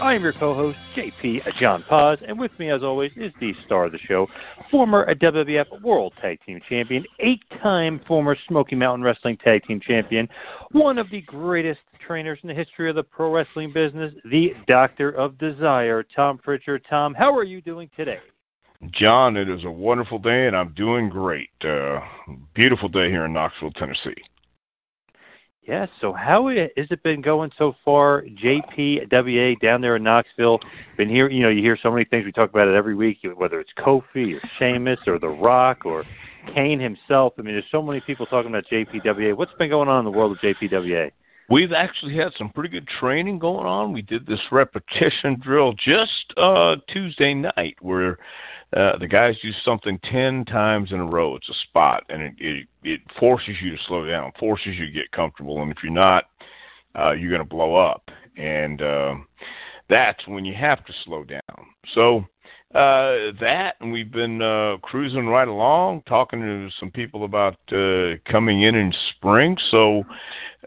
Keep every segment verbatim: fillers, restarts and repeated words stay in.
I am your co-host, J P John Paz, and with me, as always, is the star of the show, former W W F World Tag Team Champion, eight-time former Smoky Mountain Wrestling Tag Team Champion, one of the greatest trainers in the history of the pro wrestling business, the Doctor of Desire, Tom Fritcher. Tom, how are you doing today? John, it is a wonderful day, and I'm doing great. Uh, beautiful day here in Knoxville, Tennessee. Yes, yeah, so how has it been going so far, J P W A, down there in Knoxville? Been here, you know, you hear so many things. We talk about it every week, whether it's Kofi or Sheamus or The Rock or Kane himself. I mean, there's so many people talking about J P W A. What's been going on in the world of J P W A? We've actually had some pretty good training going on. We did this repetition drill just uh, Tuesday night where uh, the guys do something ten times in a row. It's a spot, and it, it, it forces you to slow down, forces you to get comfortable, and if you're not, uh, you're going to blow up. And uh, that's when you have to slow down. So uh, that, and we've been uh, cruising right along, talking to some people about uh, coming in in spring, so...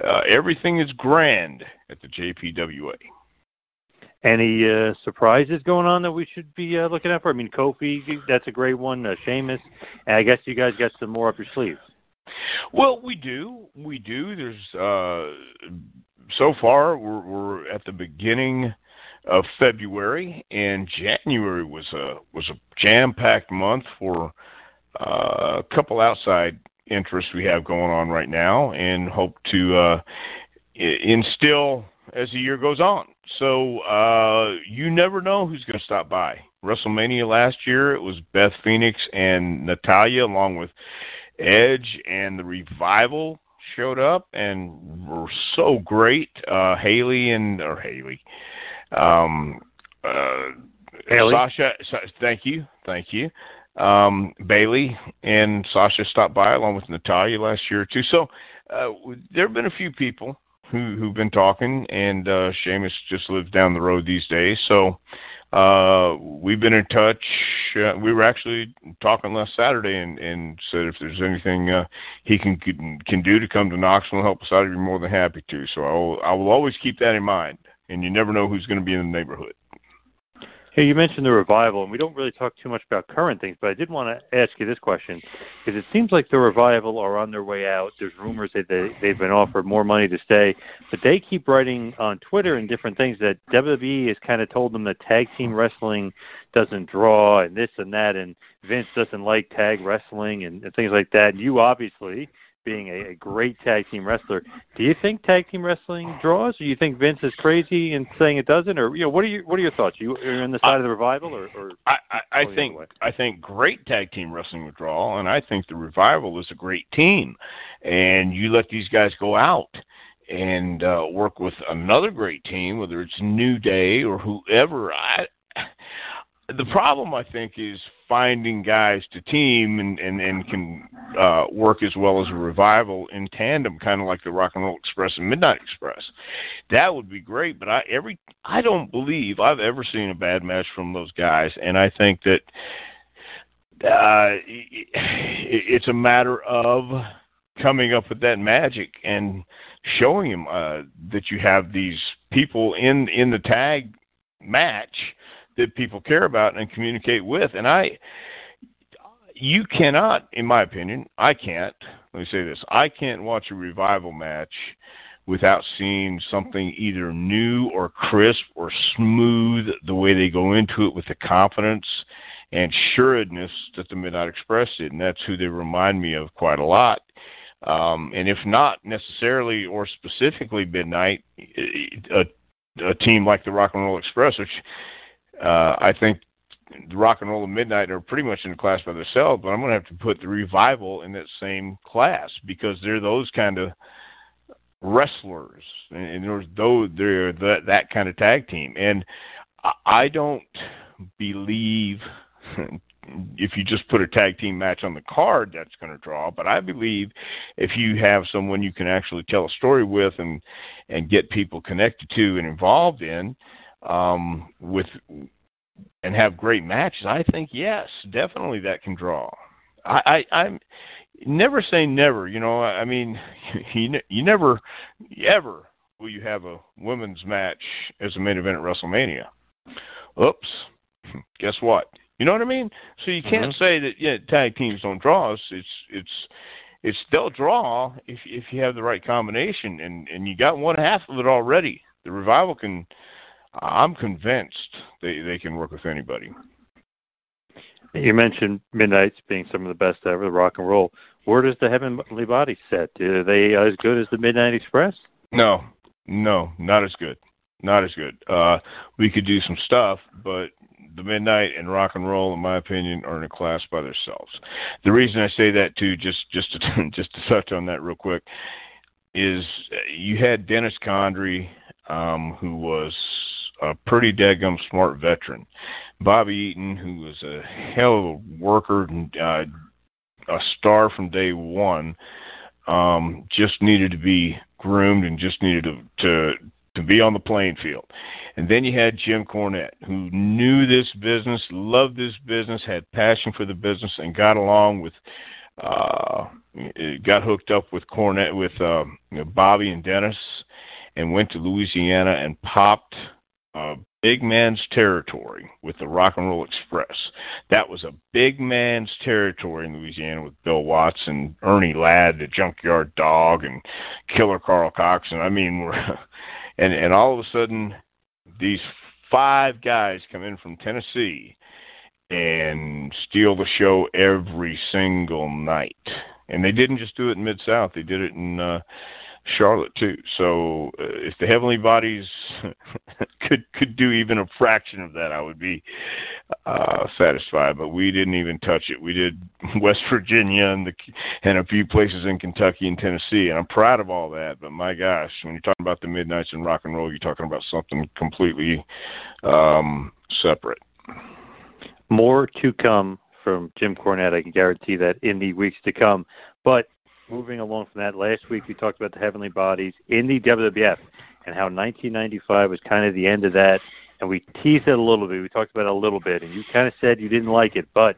Uh, everything is grand at the J P W A. Any uh, surprises going on that we should be uh, looking out for? I mean, Kofi, that's a great one. Uh, Sheamus, and I guess you guys got some more up your sleeves. Well, we do. We do. There's uh, so far we're, we're at the beginning of February, and January was a was a jam-packed month for uh, a couple outside interest we have going on right now, and hope to uh, instill as the year goes on. So uh, you never know who's going to stop by. WrestleMania last year, it was Beth Phoenix and Natalya, along with Edge, and The Revival showed up and were so great. Uh, Haley and or Haley, um, uh, Sasha. Thank you, thank you. Um, Bayley and Sasha stopped by along with Natalya last year too. So uh, there have been a few people who, who've been talking, and uh, Sheamus just lives down the road these days. So uh, we've been in touch. Uh, we were actually talking last Saturday, and, and said if there's anything uh, he can, can can do to come to Knoxville and help us out, he'd be more than happy to. So I will, I will always keep that in mind, and you never know who's going to be in the neighborhood. Hey, you mentioned The Revival, and we don't really talk too much about current things, but I did want to ask you this question, because it seems like The Revival are on their way out. There's rumors that they, they've been offered more money to stay, but they keep writing on Twitter and different things that W W E has kind of told them that tag team wrestling doesn't draw and this and that, and Vince doesn't like tag wrestling and, and things like that. You obviously, being a, a great tag team wrestler, do you think tag team wrestling draws, or you think Vince is crazy and saying it doesn't, or you know, what are your what are your thoughts? Are you are you on the side I, of the Revival, or, or I, I, I think I think great tag team wrestling would draw, and I think The Revival is a great team, and you let these guys go out and uh, work with another great team, whether it's New Day or whoever. I the problem I think is finding guys to team and, and, and can uh, work as well as a Revival in tandem, kind of like the Rock and Roll Express and Midnight Express. That would be great, but I every I don't believe I've ever seen a bad match from those guys, and I think that uh, it, it's a matter of coming up with that magic and showing him uh, that you have these people in, in the tag match that people care about and communicate with. And I, you cannot, in my opinion, I can't, let me say this, I can't watch a Revival match without seeing something either new or crisp or smooth, the way they go into it with the confidence and sureness that the Midnight Express did. And that's who they remind me of quite a lot. Um, and if not necessarily or specifically Midnight, a, a team like the Rock and Roll Express, which uh, I think the Rock and Roll and Midnight are pretty much in a class by themselves, but I'm going to have to put the Revival in that same class because they're those kind of wrestlers, and, and there's those, they're that, that kind of tag team. And I, I don't believe if you just put a tag team match on the card, that's going to draw. But I believe if you have someone you can actually tell a story with and, and get people connected to and involved in, um, with and have great matches, I think, yes, definitely that can draw. I, I, I'm never say never, you know, I mean, you, you never, ever will you have a women's match as a main event at WrestleMania. Oops. Guess what? You know what I mean? So you can't mm-hmm. say that yeah, tag teams don't draw. It's, it's, it's, it's they'll draw if if you have the right combination, and, and you got one half of it already. The Revival can, I'm convinced they, they can work with anybody. You mentioned Midnight's being some of the best ever, the Rock and Roll. Where does the Heavenly Bodies set? Are they as good as the Midnight Express? No, no, not as good. Not as good. Uh, we could do some stuff, but the Midnight and Rock and Roll, in my opinion, are in a class by themselves. The reason I say that, too, just just to, just to touch on that real quick, is you had Dennis Condrey, um, who was a pretty daggum smart veteran. Bobby Eaton, who was a hell of a worker and uh, a star from day one, um, just needed to be groomed and just needed to, to to be on the playing field. And then you had Jim Cornette, who knew this business, loved this business, had passion for the business, and got along with, uh, got hooked up with Cornette, with uh, you know, Bobby and Dennis, and went to Louisiana and popped a big man's territory with the Rock and Roll Express. That was a big man's territory in Louisiana with Bill Watts and Ernie Ladd, the Junkyard Dog, and Killer Carl Cox. And I mean, we're... And and all of a sudden, these five guys come in from Tennessee and steal the show every single night. And they didn't just do it in Mid-South. They did it in uh, Charlotte, too. So uh, if the Heavenly Bodies could could do even a fraction of that, I would be uh, satisfied. But we didn't even touch it. We did West Virginia and, the, and a few places in Kentucky and Tennessee, and I'm proud of all that. But, my gosh, when you're talking about the Midnights and Rock and Roll, you're talking about something completely um, separate. More to come from Jim Cornette. I can guarantee that in the weeks to come. But moving along from that, last week we talked about the Heavenly Bodies in the W W F and how nineteen ninety-five was kind of the end of that, and we teased it a little bit. We talked about it a little bit, and you kind of said you didn't like it, but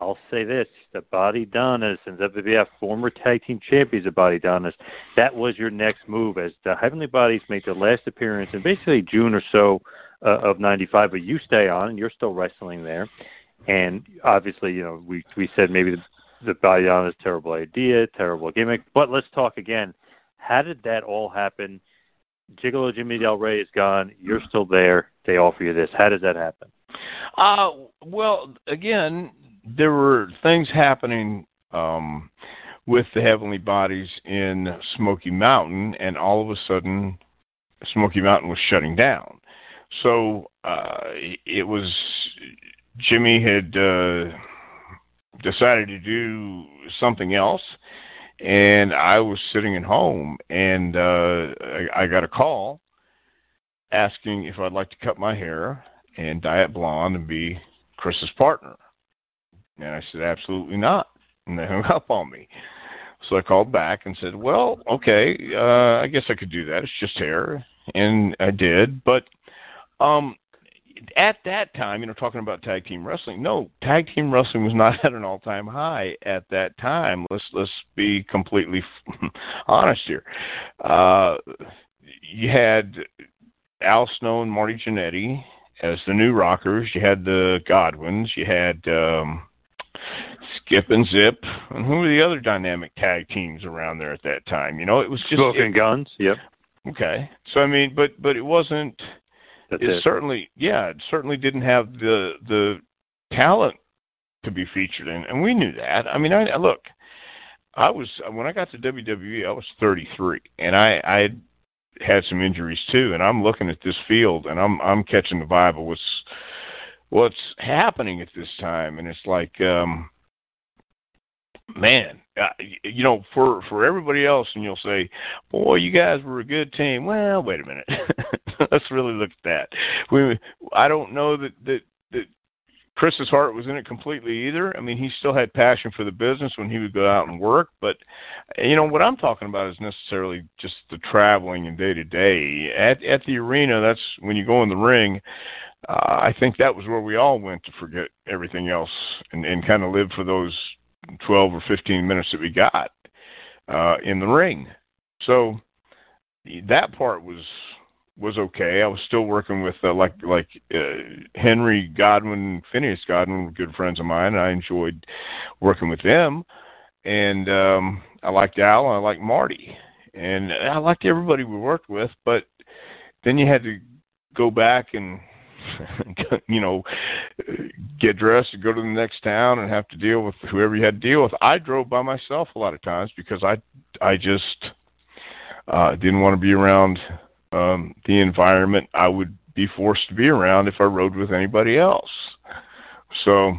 I'll say this. The Body Donnas and W W F, former tag team champions of Body Donnas, that was your next move as the Heavenly Bodies made their last appearance in basically June or so uh, of ninety-five, but you stay on, and you're still wrestling there. And obviously, you know, we, we said maybe the The Body Donnas, terrible idea, terrible gimmick. But let's talk again. How did that all happen? Gigolo Jimmy Del Rey is gone. You're still there. They offer you this. How does that happen? Uh, well, again, there were things happening um, with the Heavenly Bodies in Smoky Mountain, and all of a sudden Smoky Mountain was shutting down. So uh, it was Jimmy had... Uh, decided to do something else, and I was sitting at home, and uh, I, I got a call asking if I'd like to cut my hair and dye it blonde and be Chris's partner. And I said, absolutely not. And they hung up on me. So I called back and said, well, okay, uh, I guess I could do that. It's just hair. And I did. But um, at that time, you know, talking about tag team wrestling, no, tag team wrestling was not at an all-time high at that time. Let's let's be completely honest here. Uh, you had Al Snow and Marty Jannetty as the New Rockers. You had the Godwins. You had um, Skip and Zip. And who were the other dynamic tag teams around there at that time? You know, it was just... Smoking Guns, yep. Okay. So, I mean, but, but it wasn't... That's it, it certainly, yeah, it certainly didn't have the the talent to be featured in, and we knew that. I mean, I look, I was when I got to W W E, I was thirty-three, and I, I had some injuries too. And I'm looking at this field, and I'm I'm catching the vibe of what's what's happening at this time, and it's like, um, man, uh, you know, for for everybody else, and you'll say, boy, you guys were a good team. Well, wait a minute. Let's really look at that. We, I don't know that, that that Chris's heart was in it completely either. I mean, he still had passion for the business when he would go out and work. But, you know, what I'm talking about is necessarily just the traveling and day-to-day. At at the arena, that's when you go in the ring, uh, I think that was where we all went to forget everything else and, and kind of live for those twelve or fifteen minutes that we got uh, in the ring. So that part was... was okay. I was still working with uh, like like uh, Henry Godwin, Phineas Godwin were good friends of mine. I enjoyed working with them, and um, I liked Al and I liked Marty, and I liked everybody we worked with. But then you had to go back and you know get dressed and go to the next town and have to deal with whoever you had to deal with. I drove by myself a lot of times because I I just uh, didn't want to be around. Um, the environment I would be forced to be around if I rode with anybody else. So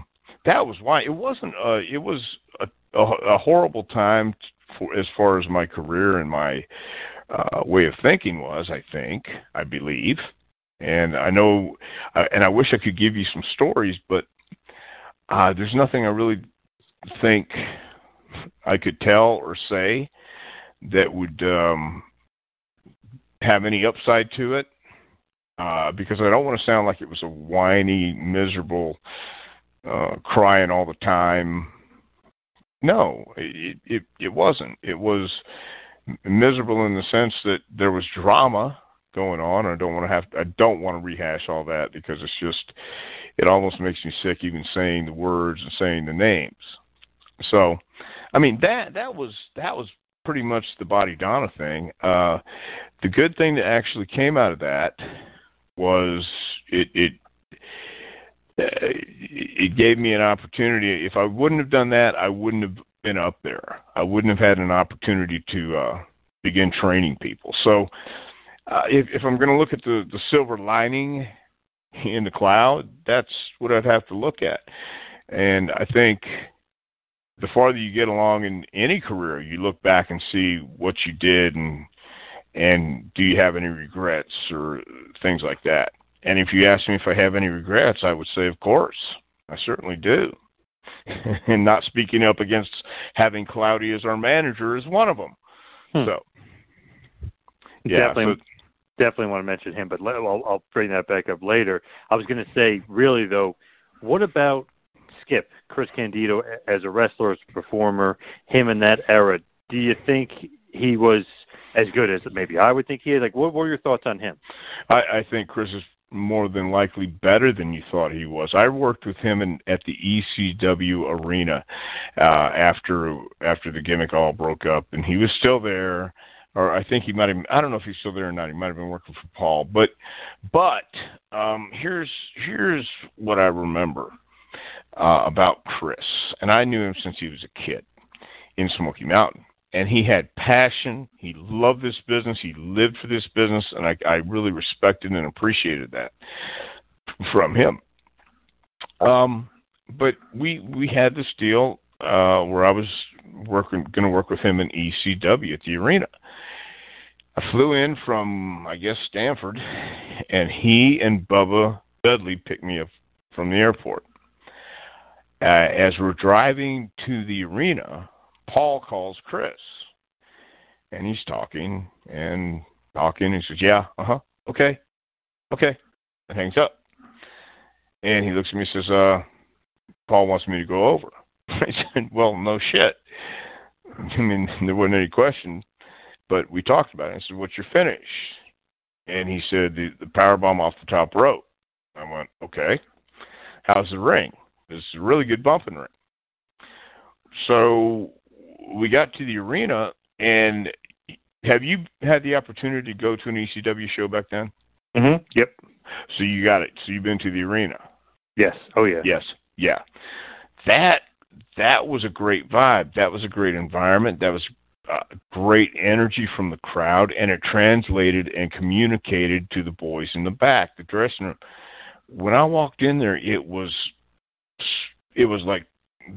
that was why it wasn't a, it was a, a, a horrible time for, as far as my career and my uh, way of thinking was, I think, I believe. And I know, uh, and I wish I could give you some stories, but uh, there's nothing I really think I could tell or say that would, um, have any upside to it, uh, because I don't want to sound like it was a whiny, miserable, uh, crying all the time. No, it, it it wasn't. It was miserable in the sense that there was drama going on. I don't want to have. I don't want to rehash all that because it's just. It almost makes me sick even saying the words and saying the names. So, I mean that that was that was. pretty much the Body Donna thing. Uh, the good thing that actually came out of that was it, it, it gave me an opportunity. If I wouldn't have done that, I wouldn't have been up there. I wouldn't have had an opportunity to uh, begin training people. So uh, if, if I'm going to look at the, the silver lining in the cloud, that's what I'd have to look at. And I think the farther you get along in any career, you look back and see what you did and and do you have any regrets or things like that. And if you ask me if I have any regrets, I would say, of course, I certainly do. And not speaking up against having Cloudy as our manager is one of them. Hmm. So, yeah. Definitely, so, definitely want to mention him, but I'll, I'll bring that back up later. I was going to say, really, though, what about Skip, Chris Candido as a wrestler, as a performer, him in that era? Do you think he was as good as maybe I would think he is? Like, what were your thoughts on him? I, I think Chris is more than likely better than you thought he was. I worked with him in, at the E C W arena uh, after after the gimmick all broke up, and he was still there. Or I think he might have. I don't know if he's still there or not. He might have been working for Paul. But but um, here's here's what I remember. Uh, about Chris, and I knew him since he was a kid in Smoky Mountain, and he had passion. He loved this business. He lived for this business, and I, I really respected and appreciated that from him. Um, but we we had this deal uh, where I was working, going to work with him in E C W at the arena. I flew in from, I guess, Stanford, and he and Bubba Dudley picked me up from the airport. Uh, as we're driving to the arena, Paul calls Chris, and he's talking and talking. And he says, yeah, uh-huh, okay, okay, and hangs up. And he looks at me and says, uh, Paul wants me to go over. I said, well, no shit. I mean, there wasn't any question, but we talked about it. I said, what's your finish? And he said, the, the powerbomb off the top rope. I went, okay. How's the ring? It's a really good bumping ring. So we got to the arena, and have you had the opportunity to go to an E C W show back then? Mm-hmm. Yep. So you got it. So you've been to the arena. Yes. Oh, yeah. Yes. Yeah. That that was a great vibe. That was a great environment. That was uh, great energy from the crowd, and it translated and communicated to the boys in the back, the dressing room. When I walked in there, it was it was like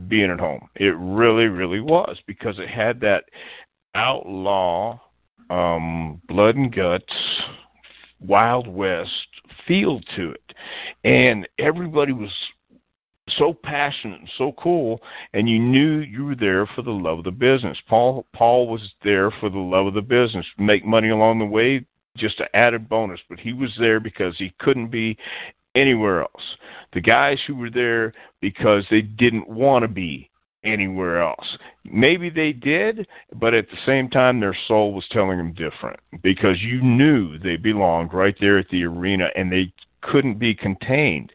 being at home. It really, really was, because it had that outlaw, um, blood and guts, Wild West feel to it. And everybody was so passionate and so cool, and you knew you were there for the love of the business. Paul Paul was there for the love of the business. Make money along the way, just an added bonus, but he was there because he couldn't be anywhere else. The guys who were there because they didn't want to be anywhere else. Maybe they did, but at the same time, their soul was telling them different, because you knew they belonged right there at the arena, and they couldn't be contained.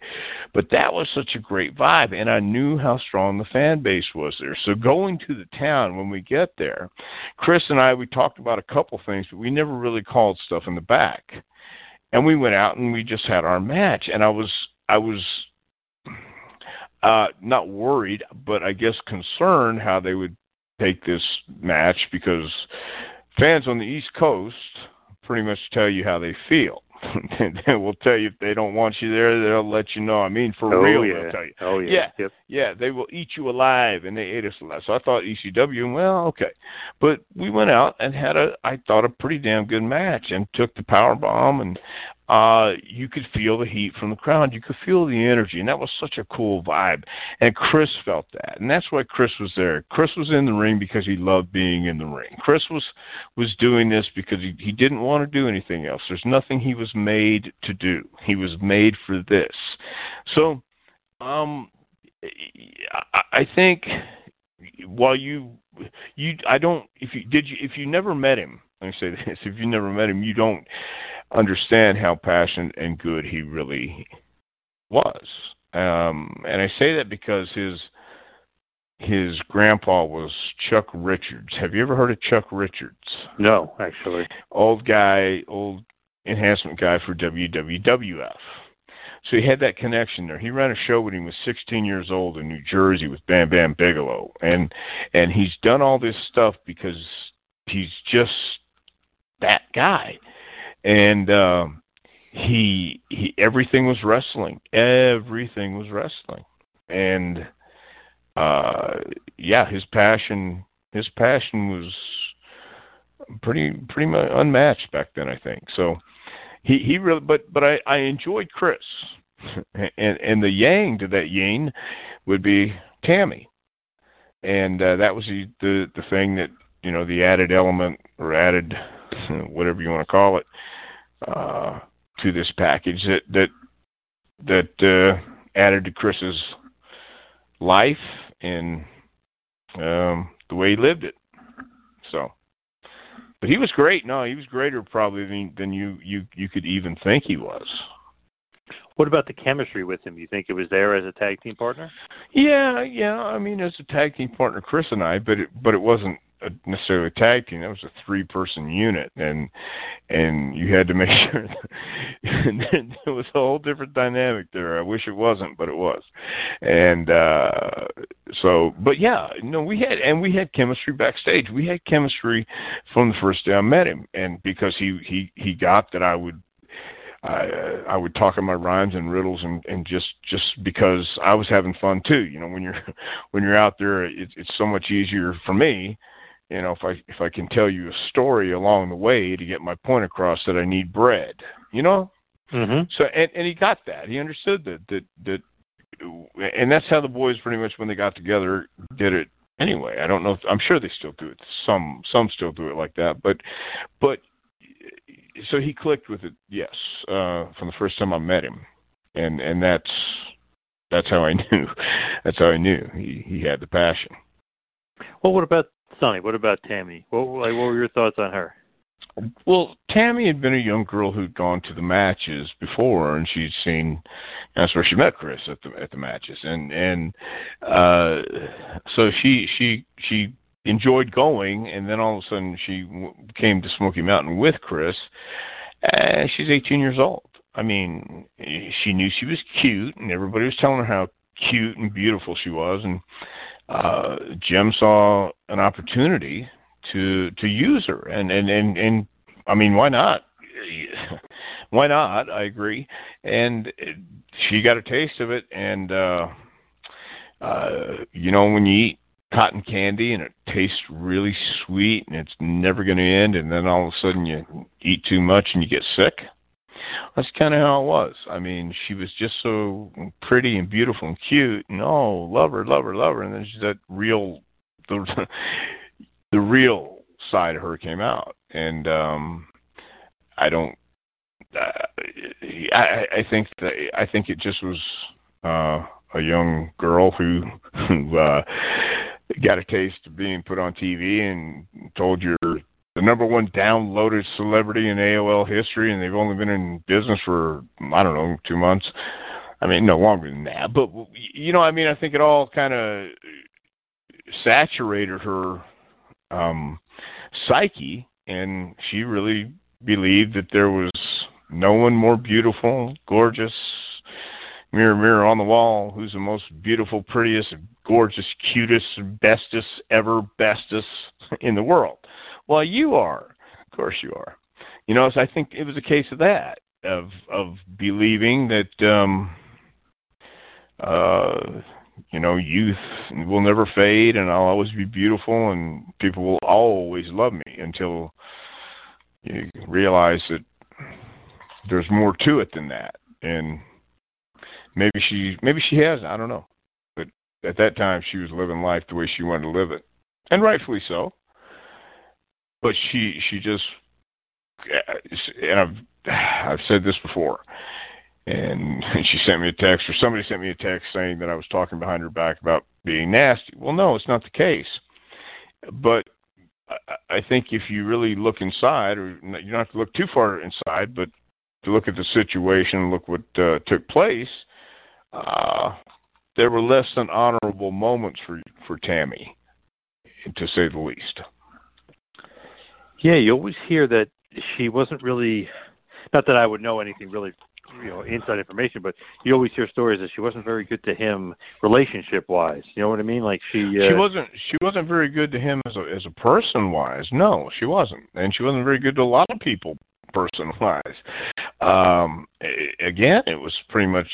But that was such a great vibe, and I knew how strong the fan base was there. So going to the town, when we get there, Chris and I, we talked about a couple things, but we never really called stuff in the back. And we went out and we just had our match. And I was, I was uh, not worried, but I guess concerned how they would take this match, because fans on the East Coast pretty much tell you how they feel. They will tell you if they don't want you there, they'll let you know. I mean, for oh, real, yeah. They'll tell you. Oh, yeah. Yeah, yep. Yeah, they will eat you alive, and they ate us alive. So I thought E C W, well, okay. But we went out and had, a, I thought, a pretty damn good match, and took the powerbomb, and uh, you could feel the heat from the crowd. You could feel the energy, and that was such a cool vibe. And Chris felt that, and that's why Chris was there. Chris was in the ring because he loved being in the ring. Chris was, was doing this because he, he didn't want to do anything else. There's nothing he was made to do. He was made for this. So um I think while you you I don't if you did you if you never met him, let me say this, if you never met him, you don't understand how passionate and good he really was. Um and I say that because his his grandpa was Chuck Richards. Have you ever heard of Chuck Richards? No, actually. Old guy, old enhancement guy for W W F. So he had that connection there. He ran a show when he was sixteen years old in New Jersey with Bam Bam Bigelow. And and he's done all this stuff because he's just that guy. And um, he he everything was wrestling. Everything was wrestling. And uh, yeah, his passion his passion was pretty pretty much unmatched back then, I think. So he, he really, but but I, I enjoyed Chris, and and the yang to that yin would be Tammy, and uh, that was the, the the thing that, you know, the added element or added whatever you want to call it uh, to this package that that that uh, added to Chris's life and um, the way he lived it. So. But he was great. No, he was greater probably than, than you, you, you could even think he was. What about the chemistry with him? You think it was there as a tag team partner? Yeah, yeah. I mean, as a tag team partner, Chris and I, but it, but it wasn't a, necessarily a tag team. That was a three-person unit, and and you had to make sure that there was a whole different dynamic there. I wish it wasn't, but it was. And uh, so, but yeah, no, we had, and we had chemistry backstage. We had chemistry from the first day I met him, and because he he he got that I would. I, I would talk in my rhymes and riddles, and, and just, just because I was having fun too. You know, when you're when you're out there, it, it's so much easier for me. You know, if I if I can tell you a story along the way to get my point across that I need bread. You know, mm-hmm. So and, and he got that. He understood that that that, and that's how the boys pretty much when they got together did it. Anyway, I don't know. If, I'm sure they still do it. Some some still do it like that, but but. So he clicked with it, yes, uh, from the first time I met him, and and that's That's how I knew. That's how I knew he he had the passion. Well, what about Sonny? What about Tammy? What, like, what were your thoughts on her? Well, Tammy had been a young girl who'd gone to the matches before, and she'd seen. That's where she met Chris at the at the matches, and and uh, so she she she enjoyed going, and then all of a sudden she w- came to Smoky Mountain with Chris, and she's eighteen years old. I mean, she knew she was cute, and everybody was telling her how cute and beautiful she was, and uh, Jim saw an opportunity to to use her, and and and, and I mean, why not? Why not? I agree, and she got a taste of it, and uh, uh, you know, when you eat cotton candy and it tastes really sweet and it's never going to end, and then all of a sudden you eat too much and you get sick. That's kind of how it was. I mean, she was just so pretty and beautiful and cute, and oh, love her, love her, love her. And then she, that real, the, the real side of her came out. And um, I don't. Uh, I, I think that I think it just was uh, a young girl who who uh, got a taste of being put on T V and told your. The number one downloaded celebrity in A O L history, and they've only been in business for, I don't know, two months. I mean, no longer than that. But, you know, I mean, I think it all kind of saturated her um, psyche, and she really believed that there was no one more beautiful, gorgeous, mirror, mirror on the wall, who's the most beautiful, prettiest, gorgeous, cutest, bestest, ever bestest in the world. Well, you are. Of course you are. You know, so I think it was a case of that, of of believing that, um, uh, you know, youth will never fade and I'll always be beautiful and people will always love me until you realize that there's more to it than that. And maybe she, maybe she has, I don't know. But at that time, she was living life the way she wanted to live it, and rightfully so. But she, she just, and I've, I've said this before, and she sent me a text, or somebody sent me a text saying that I was talking behind her back about being nasty. Well, no, it's not the case. But I think if you really look inside, or you don't have to look too far inside, but to look at the situation, look what uh, took place, uh, there were less than honorable moments for for Tammy, to say the least. Yeah, you always hear that she wasn't really, not that I would know anything really, you know, inside information, but you always hear stories that she wasn't very good to him relationship-wise. You know what I mean? Like she uh, she wasn't she wasn't very good to him as a as a person-wise. No, she wasn't, and she wasn't very good to a lot of people person-wise. Um, again, it was pretty much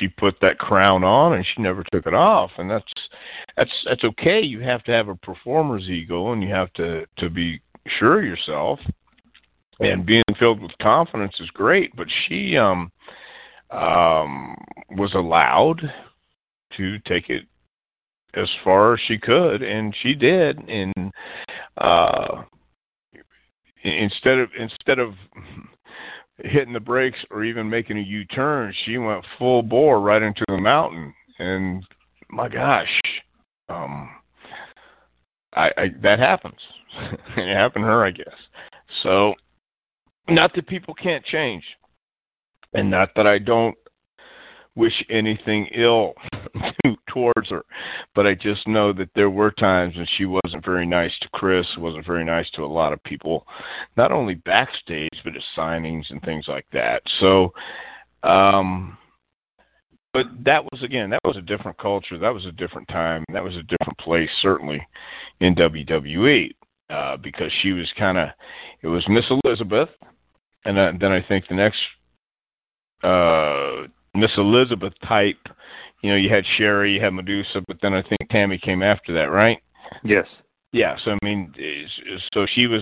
she put that crown on and she never took it off, and that's that's that's okay. You have to have a performer's ego, and you have to to be sure yourself, and being filled with confidence is great, but she um um was allowed to take it as far as she could, and she did. And uh instead of instead of hitting the brakes or even making a U-turn, she went full bore right into the mountain, and my gosh, um I, I, that happens. It happened to her, I guess. So, not that people can't change, and not that I don't wish anything ill towards her, but I just know that there were times when she wasn't very nice to Chris, wasn't very nice to a lot of people, not only backstage, but at signings and things like that. So, um, but that was, again, that was a different culture. That was a different time. That was a different place, certainly, in W W E, uh, because she was kind of, it was Miss Elizabeth, and uh, then I think the next uh, Miss Elizabeth type, you know, you had Sherry, you had Medusa, but then I think Tammy came after that, right? Yes. Yeah, so, I mean, so she was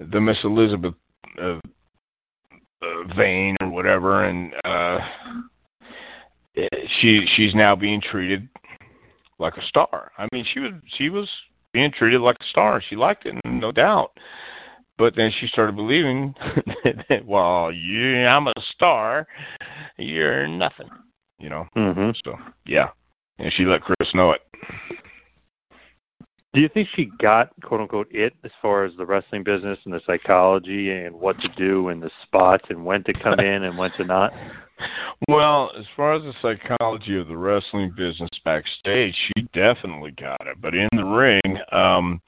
the Miss Elizabeth uh, uh, vein or whatever, and... Uh, She she's now being treated like a star. I mean, she was she was being treated like a star. She liked it, no doubt. But then she started believing that, well, you, I'm a star. You're nothing. you know? Mm-hmm. So, yeah. And she let Chris know it. Do you think she got, quote-unquote, it as far as the wrestling business and the psychology and what to do and the spots and when to come in and when to not? Well, as far as the psychology of the wrestling business backstage, she definitely got it. But in the ring, um,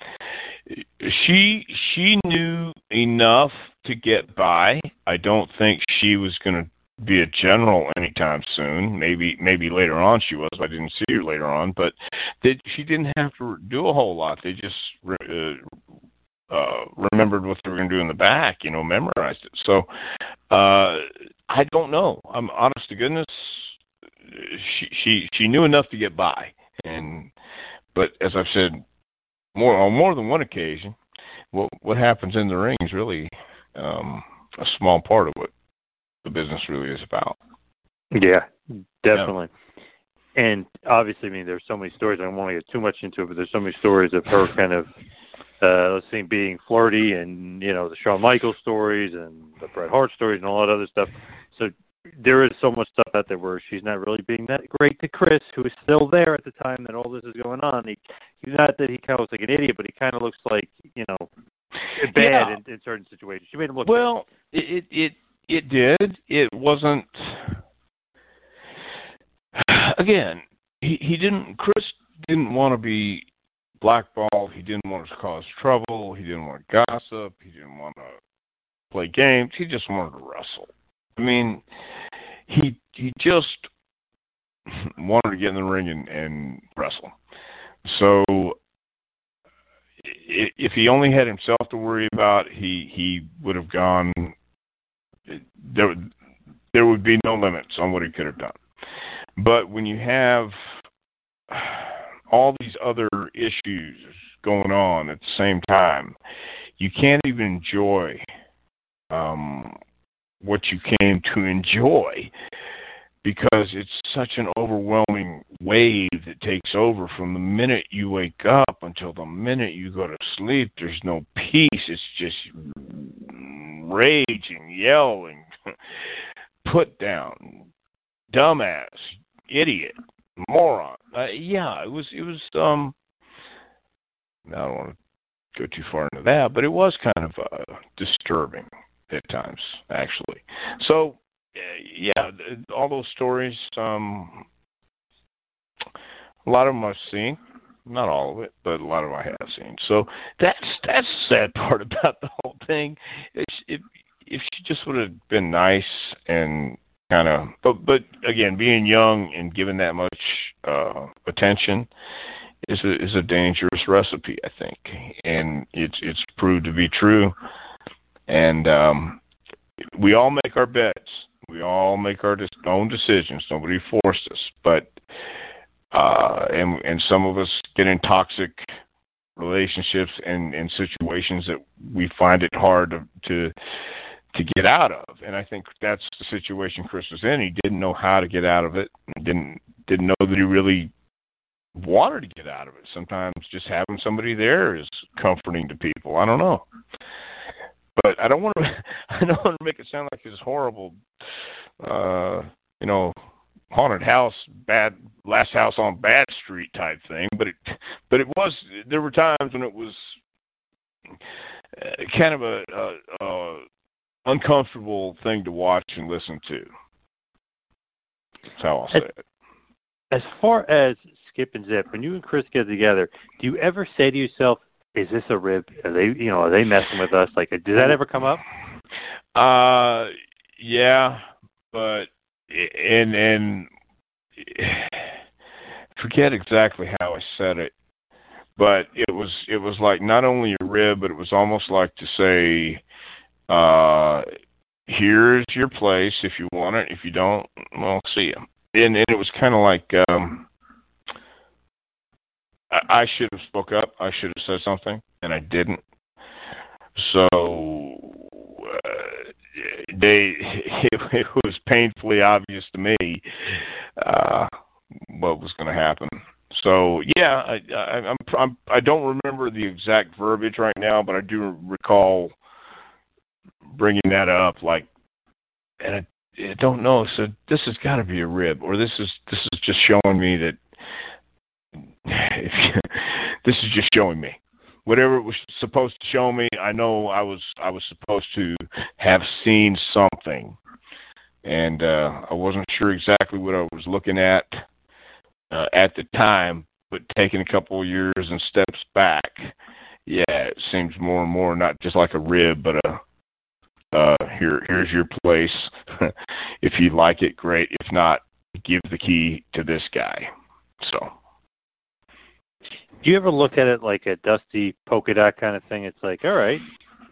she she knew enough to get by. I don't think she was going to be a general anytime soon. Maybe maybe later on she was. I didn't see her later on, but they, she didn't have to do a whole lot. They just re, uh, uh, remembered what they were going to do in the back, you know, memorized it. So uh, I don't know. I'm honest to goodness. She she she knew enough to get by, and but as I've said more on more than one occasion, what what happens in the ring is really um, a small part of what the business really is about. Yeah, definitely. Yeah. And obviously, I mean, there's so many stories. I don't want to get too much into it, but there's so many stories of her kind of, uh, let's see, being flirty, and you know, the Shawn Michaels stories and the Bret Hart stories and all that other stuff. So there is so much stuff out there where she's not really being that great to Chris, who is still there at the time that all this is going on. He, he's not that he kind of looks like an idiot, but he kind of looks like, you know, bad yeah. in, in certain situations. She made him look well. Bad. It it. It did. It wasn't. Again, he, he didn't. Chris didn't want to be blackballed. He didn't want to cause trouble. He didn't want to gossip. He didn't want to play games. He just wanted to wrestle. I mean, he he just wanted to get in the ring and, and wrestle. So if he only had himself to worry about, he, he would have gone. There, there would be no limits on what he could have done. But when you have all these other issues going on at the same time, you can't even enjoy um, what you came to enjoy, because it's such an overwhelming wave that takes over from the minute you wake up until the minute you go to sleep. There's no peace. It's just raging, yelling, put down, dumbass, idiot, moron. Uh, yeah, it was, it was, um, I don't want to go too far into that, but it was kind of uh, disturbing at times, actually. So, yeah, all those stories, um, a lot of them I've seen. Not all of it, but a lot of them I have seen. So that's that's the sad part about the whole thing. If if, if she just would have been nice and kind of, but but again, being young and given that much uh, attention is a, is a dangerous recipe, I think, and it's it's proved to be true. And um, we all make our bets. We all make our own decisions. Nobody forced us, but. Uh, and, and some of us get in toxic relationships and, and situations that we find it hard to, to to get out of. And I think that's the situation Chris was in. He didn't know how to get out of it. Didn't didn't know that he really wanted to get out of it. Sometimes just having somebody there is comforting to people. I don't know. But I don't want to. I don't want to make it sound like this horrible. Uh, you know. Haunted house, bad last house on bad street type thing, but it, but it was. There were times when it was kind of a, a, a uncomfortable thing to watch and listen to. That's how I'll say as, it. As far as Skip and Zip, when you and Chris get together, do you ever say to yourself, "Is this a rib? Are they, you know, are they messing with us?" Like, does that ever come up? Uh, yeah, but. And and forget exactly how I said it, but it was it was like not only a rib, but it was almost like to say, uh, "Here's your place. If you want it, if you don't, well, see ya." And and it was kind of like um, I, I should have spoke up. I should have said something, and I didn't. So. Uh, They, it, it was painfully obvious to me uh, what was going to happen. So yeah, I, I, I'm, I'm, I don't remember the exact verbiage right now, but I do recall bringing that up. Like, and it, I don't know. So this has got to be a rib, or this is this is just showing me that if you, this is just showing me whatever it was supposed to show me. I know I was I was supposed to have seen something, and uh, I wasn't sure exactly what I was looking at uh, at the time. But taking a couple of years and steps back, yeah, it seems more and more not just like a rib, but a Uh, here, here's your place. If you like it, great. If not, give the key to this guy. So, do you ever look at it like a dusty polka dot kind of thing? It's like, all right,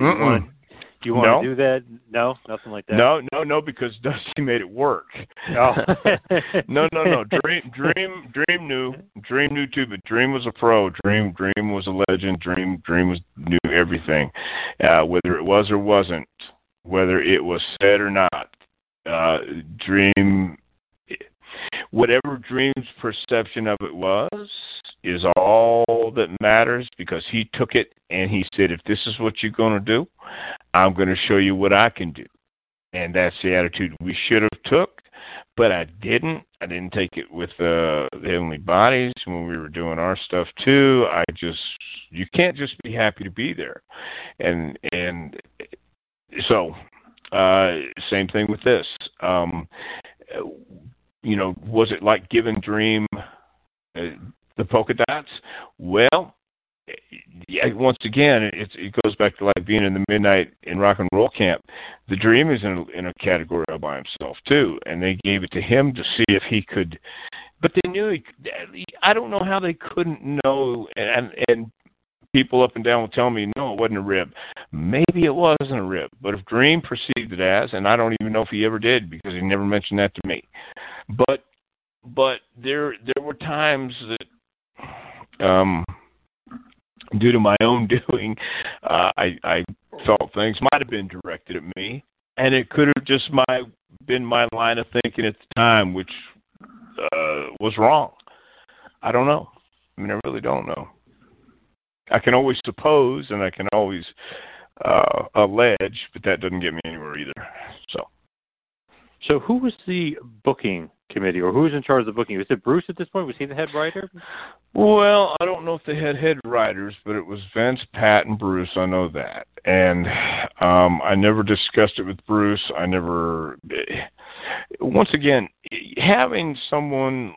you want to no. do that? No, nothing like that. No, no, no, because Dusty made it work. No, no, no, no. Dream, Dream, Dream knew, Dream knew too, but Dream was a pro. Dream, Dream was a legend. Dream, Dream was knew everything, uh, whether it was or wasn't. Whether it was said or not, uh, Dream, whatever Dream's perception of it was, is all that matters, because he took it and he said, if this is what you're going to do, I'm going to show you what I can do. And that's the attitude we should have took, but I didn't. I didn't take it with uh, the Heavenly Bodies when we were doing our stuff too. I just, you can't just be happy to be there. And, and, So, uh, same thing with this. Um, you know, was it like giving Dream uh, the polka dots? Well, yeah, once again, it, it goes back to like being in the Midnight in Rock and Roll camp. The Dream is in a, in a category all by himself too, and they gave it to him to see if he could. But they knew he. I don't know how they couldn't know and and. People up and down will tell me, no, it wasn't a rib. Maybe it wasn't a rib, but if Dream perceived it as, and I don't even know if he ever did because he never mentioned that to me. But but there there were times that, um, due to my own doing, uh, I, I felt things might have been directed at me, and it could have just my been my line of thinking at the time, which uh, was wrong. I don't know. I mean, I really don't know. I can always suppose, and I can always uh, allege, but that doesn't get me anywhere either. So, so who was the booking committee, or who was in charge of the booking? Was it Bruce at this point? Was he the head writer? Well, I don't know if they had head writers, but it was Vince, Pat, and Bruce. I know that, and um, I never discussed it with Bruce. I never. Once again, having someone,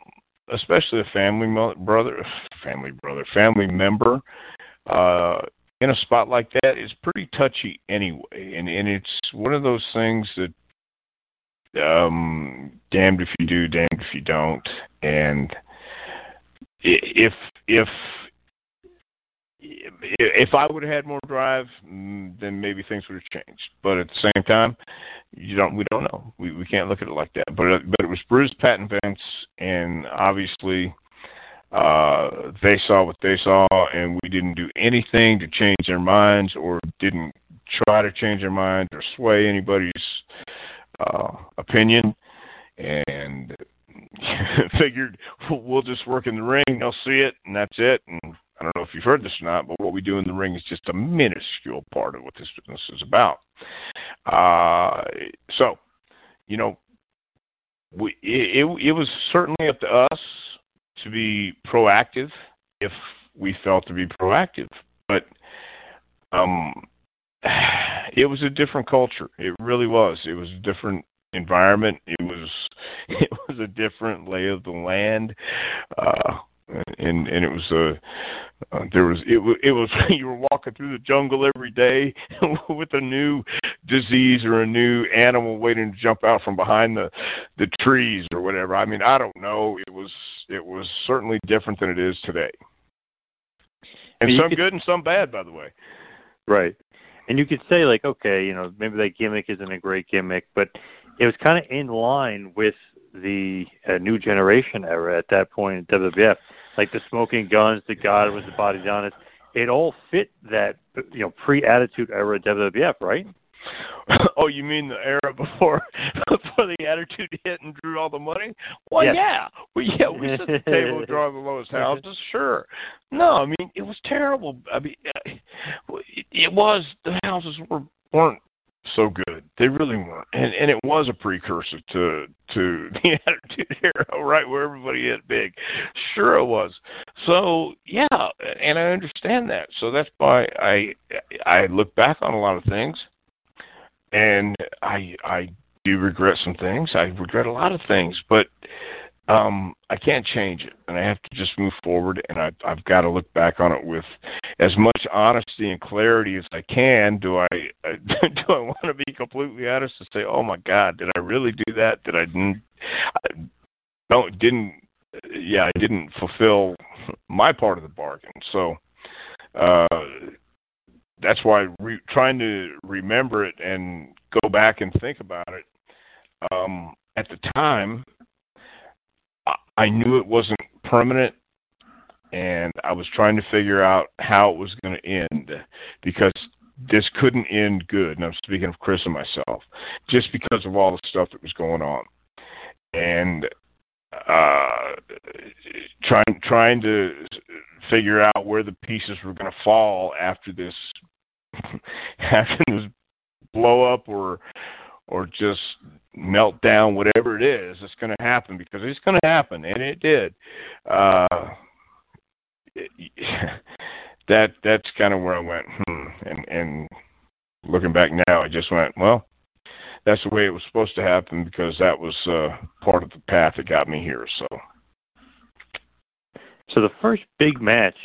especially a family brother, family brother, family member. Uh, in a spot like that is pretty touchy anyway, and, and it's one of those things that um, damned if you do, damned if you don't. And if if if I would have had more drive, then maybe things would have changed. But at the same time, you don't. We don't know. We we can't look at it like that. But but it was Bruce, Pat, and Vince, and obviously. Uh, they saw what they saw, and we didn't do anything to change their minds, or didn't try to change their minds or sway anybody's uh, opinion. And figured well, we'll just work in the ring; they'll see it, and that's it. And I don't know if you've heard this or not, but what we do in the ring is just a minuscule part of what this business is about. Uh, so, you know, we, it, it, it was certainly up to us to be proactive if we felt to be proactive. But um, it was a different culture. It really was. It was a different environment. It was it was a different lay of the land. Uh, and, and it was a, uh, there was, it was, it was, you were walking through the jungle every day with a new disease or a new animal waiting to jump out from behind the, the trees or whatever. I mean, I don't know. It was, it was certainly different than it is today. And, and some could, good and some bad, by the way. Right. And you could say like, okay, you know, maybe that gimmick isn't a great gimmick, but it was kind of in line with the uh, new generation era at that point in W W F, like the smoking guns, the Godwins, the Body Donnas. It all fit that, you know, pre-attitude era W W F, right? Oh, you mean the era before before the attitude hit and drew all the money? Well, yes. yeah. Well, yeah, we set the table and draw the lowest houses, sure. No, I mean, it was terrible. I mean, it was, the houses were, weren't so good. They really were. And and it was a precursor to to the Attitude Era, right, where everybody hit big. Sure it was. So, yeah, and I understand that. So that's why I I look back on a lot of things, and I I do regret some things. I regret a lot of things, but um, I can't change it, and I have to just move forward, and I, I've got to look back on it with as much honesty and clarity as I can. Do I, I do I want to be completely honest and say, "Oh my God, did I really do that? Did I didn't? I don't didn't? Yeah, I didn't fulfill my part of the bargain." So uh, that's why re- trying to remember it and go back and think about it. Um, at the time, I knew it wasn't permanent, and I was trying to figure out how it was going to end, because this couldn't end good. And I'm speaking of Chris and myself, just because of all the stuff that was going on, and uh, trying trying to figure out where the pieces were going to fall after this after this blow up or. or just melt down, whatever it is, it's going to happen, because it's going to happen, and it did. Uh, it, that that's kind of where I went, hmm. and and looking back now, I just went, well, that's the way it was supposed to happen, because that was uh, part of the path that got me here. So, so the first big match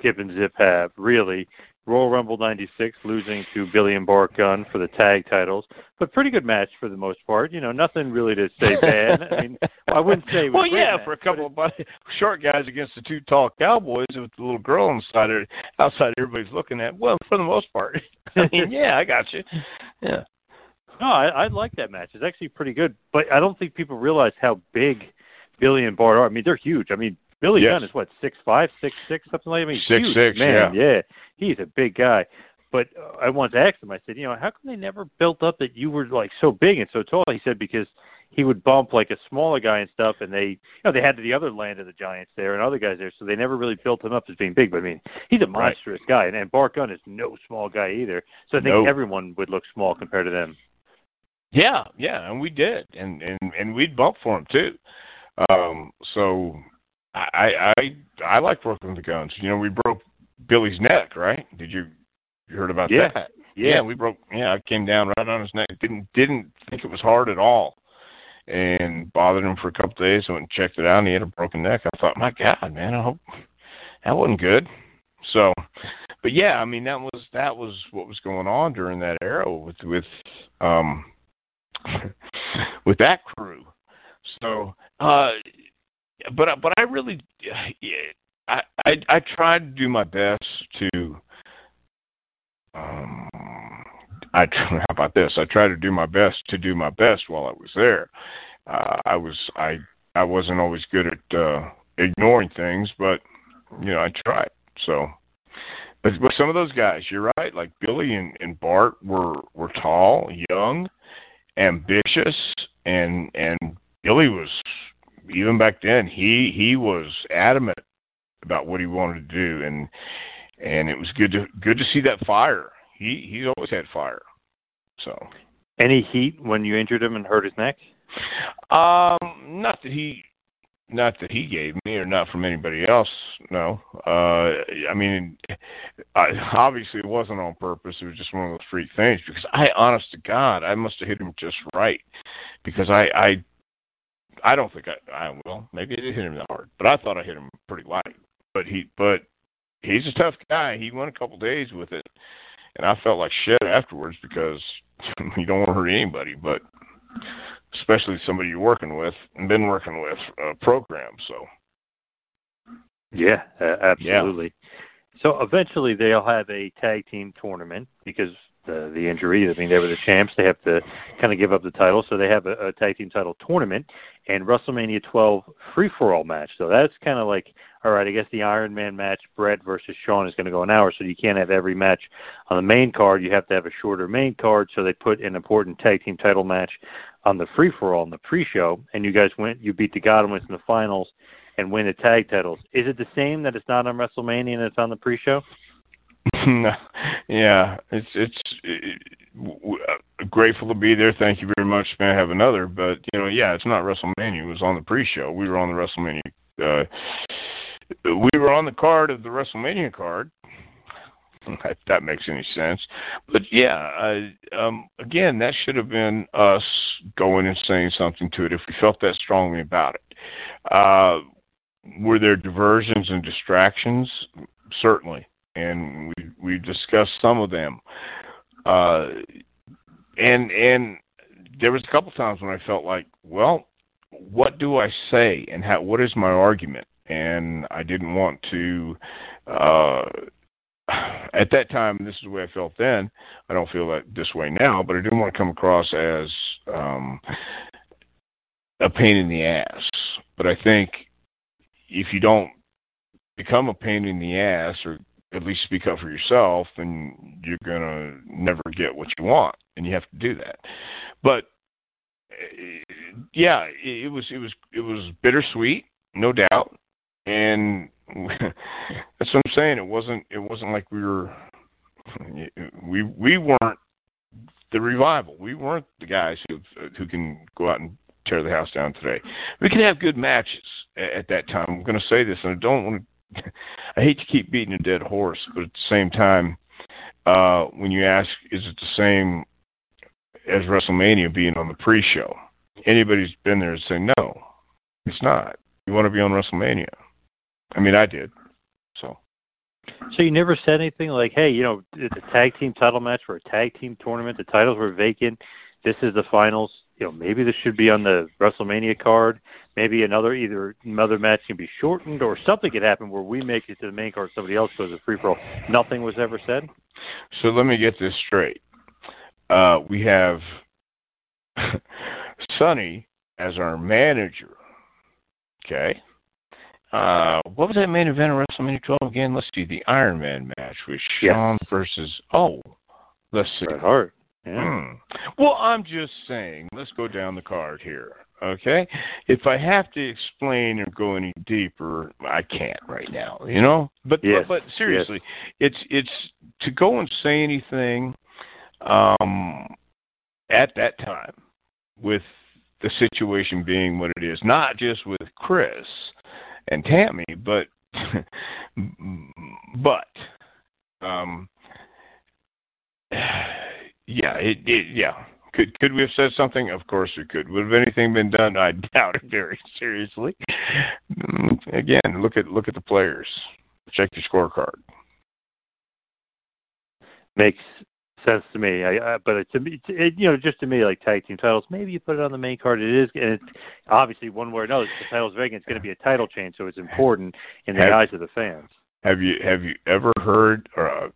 Skip and Zip have, really, Royal Rumble ninety-six, losing to Billy and Bart Gunn for the tag titles, but pretty good match for the most part. You know, nothing really to say bad. I mean, I wouldn't say. It was well, yeah, match, for a couple of it, short guys against the two tall cowboys with the little girl inside her, outside everybody's looking at. Well, for the most part, I mean, yeah, I got you. Yeah. No, I, I like that match. It's actually pretty good, but I don't think people realize how big Billy and Bart are. I mean, they're huge. I mean. Billy yes. Gunn is, what, six five, six six, something like that? I mean, six, huge, six, man, yeah. yeah. He's a big guy. But uh, I once asked him, I said, you know, how come they never built up that you were, like, so big and so tall? He said, because he would bump, like, a smaller guy and stuff, and they, you know, they had the other land of the Giants there and other guys there, so they never really built him up as being big. But, I mean, he's a monstrous right. guy, and, and Bart Gunn is no small guy either. So I think nope. everyone would look small compared to them. Yeah, yeah, and we did. And, and, and we'd bump for him, too. Um, so... I, I I like working with the Guns. You know, we broke Billy's neck, right? Did you, you heard about yeah, that? Yeah, yeah. We broke. Yeah, I came down right on his neck. Didn't didn't think it was hard at all, and bothered him for a couple of days. I went and checked it out, and he had a broken neck. I thought, my God, man, I hope that wasn't good. So, but yeah, I mean, that was that was what was going on during that era with with um with that crew. So. uh But but I really I, I I tried to do my best to um I how about this I tried to do my best to do my best while I was there. Uh, I was I I wasn't always good at uh, ignoring things, but you know I tried. So, but but some of those guys, you're right, like Billy and, and Bart were were tall, young, ambitious, and and Billy was. Even back then, he, he was adamant about what he wanted to do, and and it was good to good to see that fire. He he's always had fire. So, any heat when you injured him and hurt his neck? Um, not that he not that he gave me, or not from anybody else. No, uh, I mean, I, obviously it wasn't on purpose. It was just one of those freak things. Because I, honest to God, I must have hit him just right, because I. I I don't think I, I will. Maybe I did hit him that hard, but I thought I hit him pretty light. But he, but he's a tough guy. He went a couple days with it, and I felt like shit afterwards, because you don't want to hurt anybody, but especially somebody you're working with and been working with a program. So, yeah, uh, absolutely. Yeah. So eventually they'll have a tag team tournament, because the, the injury. I mean, they were the champs. They have to kind of give up the title, so they have a, a tag team title tournament and WrestleMania twelve free-for-all match. So that's kind of like, all right, I guess the Iron Man match, Bret versus Shawn, is going to go an hour, so you can't have every match on the main card. You have to have a shorter main card, so they put an important tag team title match on the free-for-all in the pre-show, and you guys went, you beat the Godwins in the finals and win the tag titles. Is it the same that it's not on WrestleMania and it's on the pre-show? No, yeah, it's it's it, grateful to be there. Thank you very much. May I have another? But, you know, yeah, it's not WrestleMania. It was on the pre-show. We were on the WrestleMania. Uh, we were on the card of the WrestleMania card. If that makes any sense. But, yeah, I, um, again, that should have been us going and saying something to it if we felt that strongly about it. Uh, were there diversions and distractions? Certainly. And we we discussed some of them. Uh, and and there was a couple times when I felt like, well, what do I say and how, what is my argument? And I didn't want to... Uh, At that time, this is the way I felt then. I don't feel that this way now, but I didn't want to come across as um, a pain in the ass. But I think if you don't become a pain in the ass, or at least speak up for yourself, then you're going to never get what you want, and you have to do that. But, yeah, it was it was, it was bittersweet, no doubt, and... That's what I'm saying. It wasn't. It wasn't like we were. We we weren't the Revival. We weren't the guys who who can go out and tear the house down today. We can have good matches at that time. I'm going to say this, and I don't want to. I hate to keep beating a dead horse, but at the same time, uh, when you ask, is it the same as WrestleMania being on the pre-show? Anybody who's been there would say no. It's not. You want to be on WrestleMania. I mean, I did. So So you never said anything like, hey, you know, it's a tag team title match for a tag team tournament. The titles were vacant. This is the finals. You know, maybe this should be on the WrestleMania card. Maybe another either another match can be shortened or something could happen where we make it to the main card. Somebody else goes to free-for-all. Nothing was ever said? So let me get this straight. Uh, we have Sonny as our manager. Okay. Uh, what was that main event of WrestleMania twelve again? Let's see, the Iron Man match with Shawn yes. versus, oh, let's see. Bret Hart. Yeah. Mm. Well, I'm just saying, let's go down the card here, okay? If I have to explain or go any deeper, I can't right now, you know? But yes. but, but seriously, yes. it's it's to go and say anything um, at that time with the situation being what it is, not just with Chris and Tammy, but but um, yeah, it, it, yeah. Could could we have said something? Of course we could. Would have anything been done? I doubt it very seriously. Again, look at look at the players. Check your scorecard. Makes sense to me, I, I, but it, to me, it, you know, just to me, like tag team titles, maybe you put it on the main card. It is, and it's obviously one way or another. The title's vacant. It's going to be a title change, so it's important in the have, eyes of the fans. Have you have you ever heard? Or uh,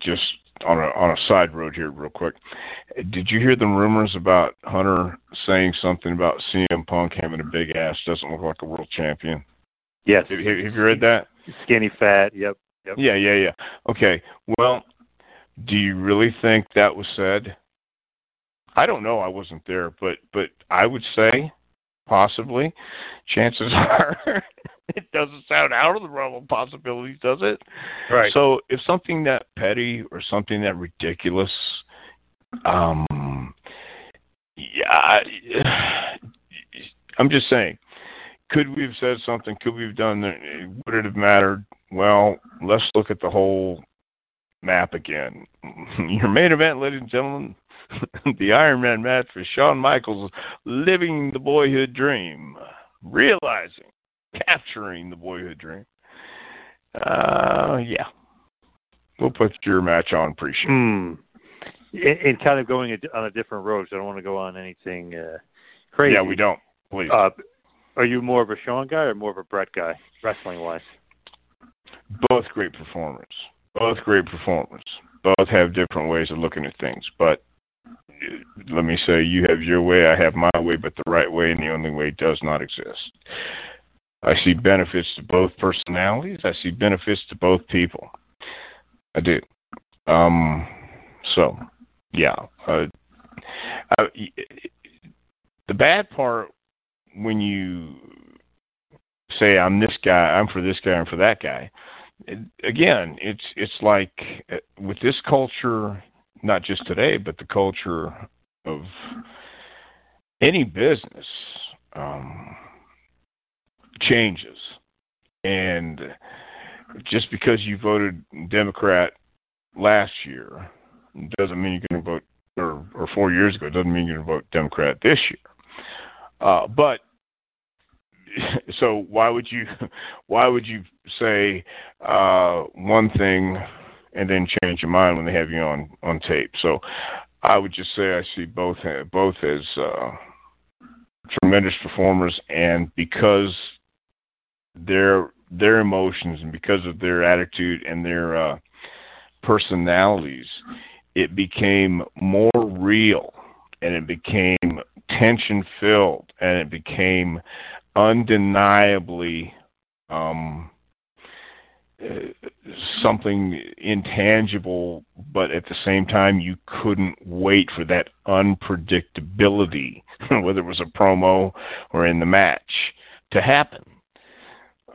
just on a on a side road here, real quick, did you hear the rumors about Hunter saying something about C M Punk having a big ass? Doesn't look like a world champion. Yes. Have, have you read that? Skinny fat. Yep. Yep. Yeah. Yeah. Yeah. Okay. Well. Do you really think that was said? I don't know. I wasn't there, but, but I would say possibly. Chances are it doesn't sound out of the realm of possibilities, does it? Right. So if something that petty or something that ridiculous, um, yeah, I'm just saying, could we have said something? Could we have done that? Would it have mattered? Well, let's look at the whole map again. Your main event, ladies and gentlemen, the Iron Man match for Shawn Michaels, living the boyhood dream, realizing, capturing the boyhood dream. Uh, yeah. We'll put your match on pre-show. Mm. And, and kind of going on a different road, so I don't want to go on anything uh, crazy. Yeah, we don't. Please. Uh, are you more of a Shawn guy or more of a Bret guy, wrestling-wise? Both great performers. Both great performers. Both have different ways of looking at things. But let me say, you have your way, I have my way, but the right way and the only way does not exist. I see benefits to both personalities. I see benefits to both people. I do. Um, so, yeah. Uh, I, the bad part when you say, I'm this guy, I'm for this guy, I'm for that guy, again, it's it's like with this culture not just today, but the culture of any business um, changes. And just because you voted Democrat last year doesn't mean you're going to vote, or, or four years ago, doesn't mean you're going to vote Democrat this year. Uh, but so why would you, why would you say uh, one thing and then change your mind when they have you on, on tape? So I would just say I see both both as uh, tremendous performers, and because their their emotions and because of their attitude and their uh, personalities, it became more real, and it became tension-filled, and it became undeniably um, uh, something intangible, but at the same time, you couldn't wait for that unpredictability, whether it was a promo or in the match, to happen.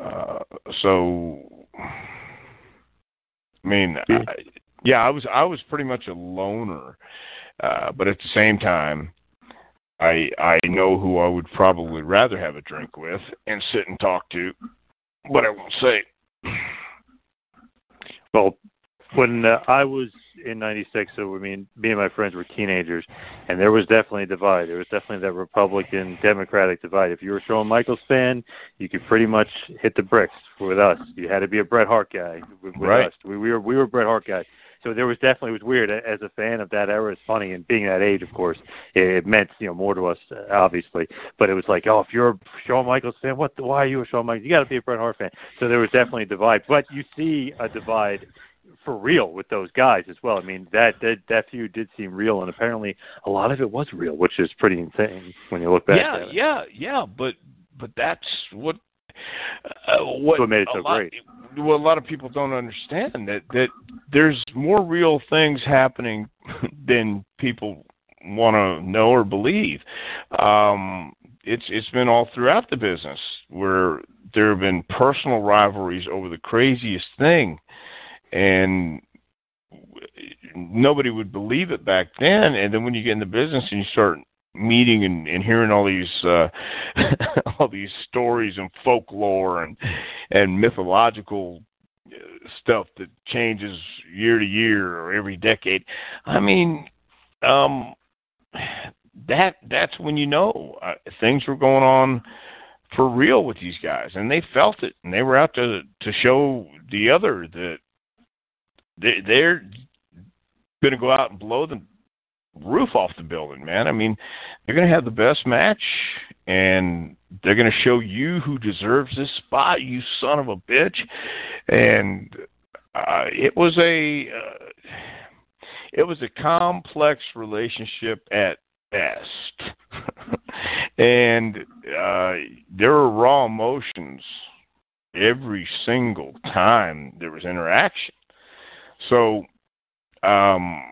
Uh, so, I mean, I, yeah, I was I was pretty much a loner, uh, but at the same time, I I know who I would probably rather have a drink with and sit and talk to, but I won't say. Well, when uh, I was in ninety-six, so I mean, me and my friends were teenagers, and there was definitely a divide. There was definitely that Republican-Democratic divide. If you were a Shawn Michaels fan, you could pretty much hit the bricks with us. You had to be a Bret Hart guy with, with right. us. We, we were we were Bret Hart guys. So there was definitely, it was weird as a fan of that era. It's funny, and being that age, of course, it meant, you know, more to us, obviously. But it was like, oh, if you're a Shawn Michaels fan, what? Why are you a Shawn Michaels? You got to be a Bret Hart fan. So there was definitely a divide. But you see a divide for real with those guys as well. I mean, that that, that feud did seem real, and apparently a lot of it was real, which is pretty insane when you look back. Yeah, at it. yeah, yeah. But but that's what uh, what, that's what made it so lot, great. Well, a lot of people don't understand that, that there's more real things happening than people want to know or believe. Um, it's it's been all throughout the business where there have been personal rivalries over the craziest thing, and nobody would believe it back then. And then when you get in the business and you start meeting and, and hearing all these uh, all these stories and folklore and and mythological stuff that changes year to year or every decade, I mean, um, that that's when you know uh, things were going on for real with these guys, and they felt it, and they were out to to show the other that they, they're going to go out and blow them roof off the building, man. I mean, they're going to have the best match, and they're going to show you who deserves this spot, you son of a bitch. And uh, it was a uh, it was a complex relationship at best, and uh, there were raw emotions every single time there was interaction. So, um.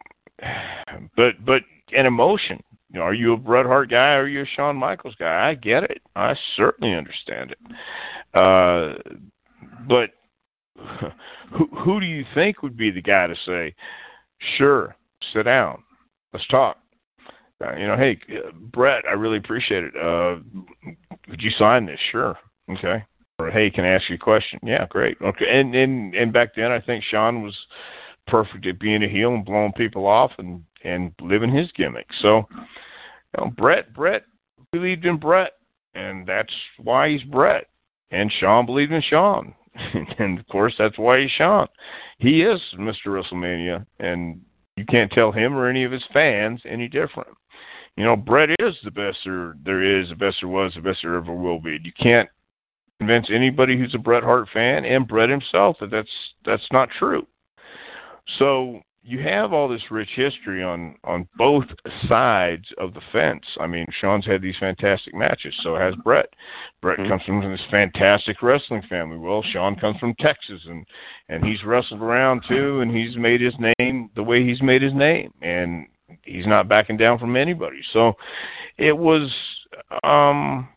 But but an emotion. You know, are you a Bret Hart guy? Or are you a Shawn Michaels guy? I get it. I certainly understand it. Uh, but who who do you think would be the guy to say, sure, sit down, let's talk? Uh, you know, hey, uh, Bret, I really appreciate it. Uh, would you sign this? Sure. Okay. Or, hey, can I ask you a question? Yeah, great. Okay. And and, and back then, I think Shawn was perfect at being a heel and blowing people off and, and living his gimmick. So, you know, Bret, Bret believed in Bret, and that's why he's Bret. And Shawn believed in Shawn. And, of course, that's why he's Shawn. He is Mister WrestleMania, and you can't tell him or any of his fans any different. You know, Bret is the best there, there is, the best there was, the best there ever will be. You can't convince anybody who's a Bret Hart fan and Bret himself that that's, that's not true. So you have all this rich history on, on both sides of the fence. I mean, Shawn's had these fantastic matches, so has Bret. Bret mm-hmm. comes from this fantastic wrestling family. Well, Shawn comes from Texas, and, and he's wrestled around, too, and he's made his name the way he's made his name, and he's not backing down from anybody. So it was um,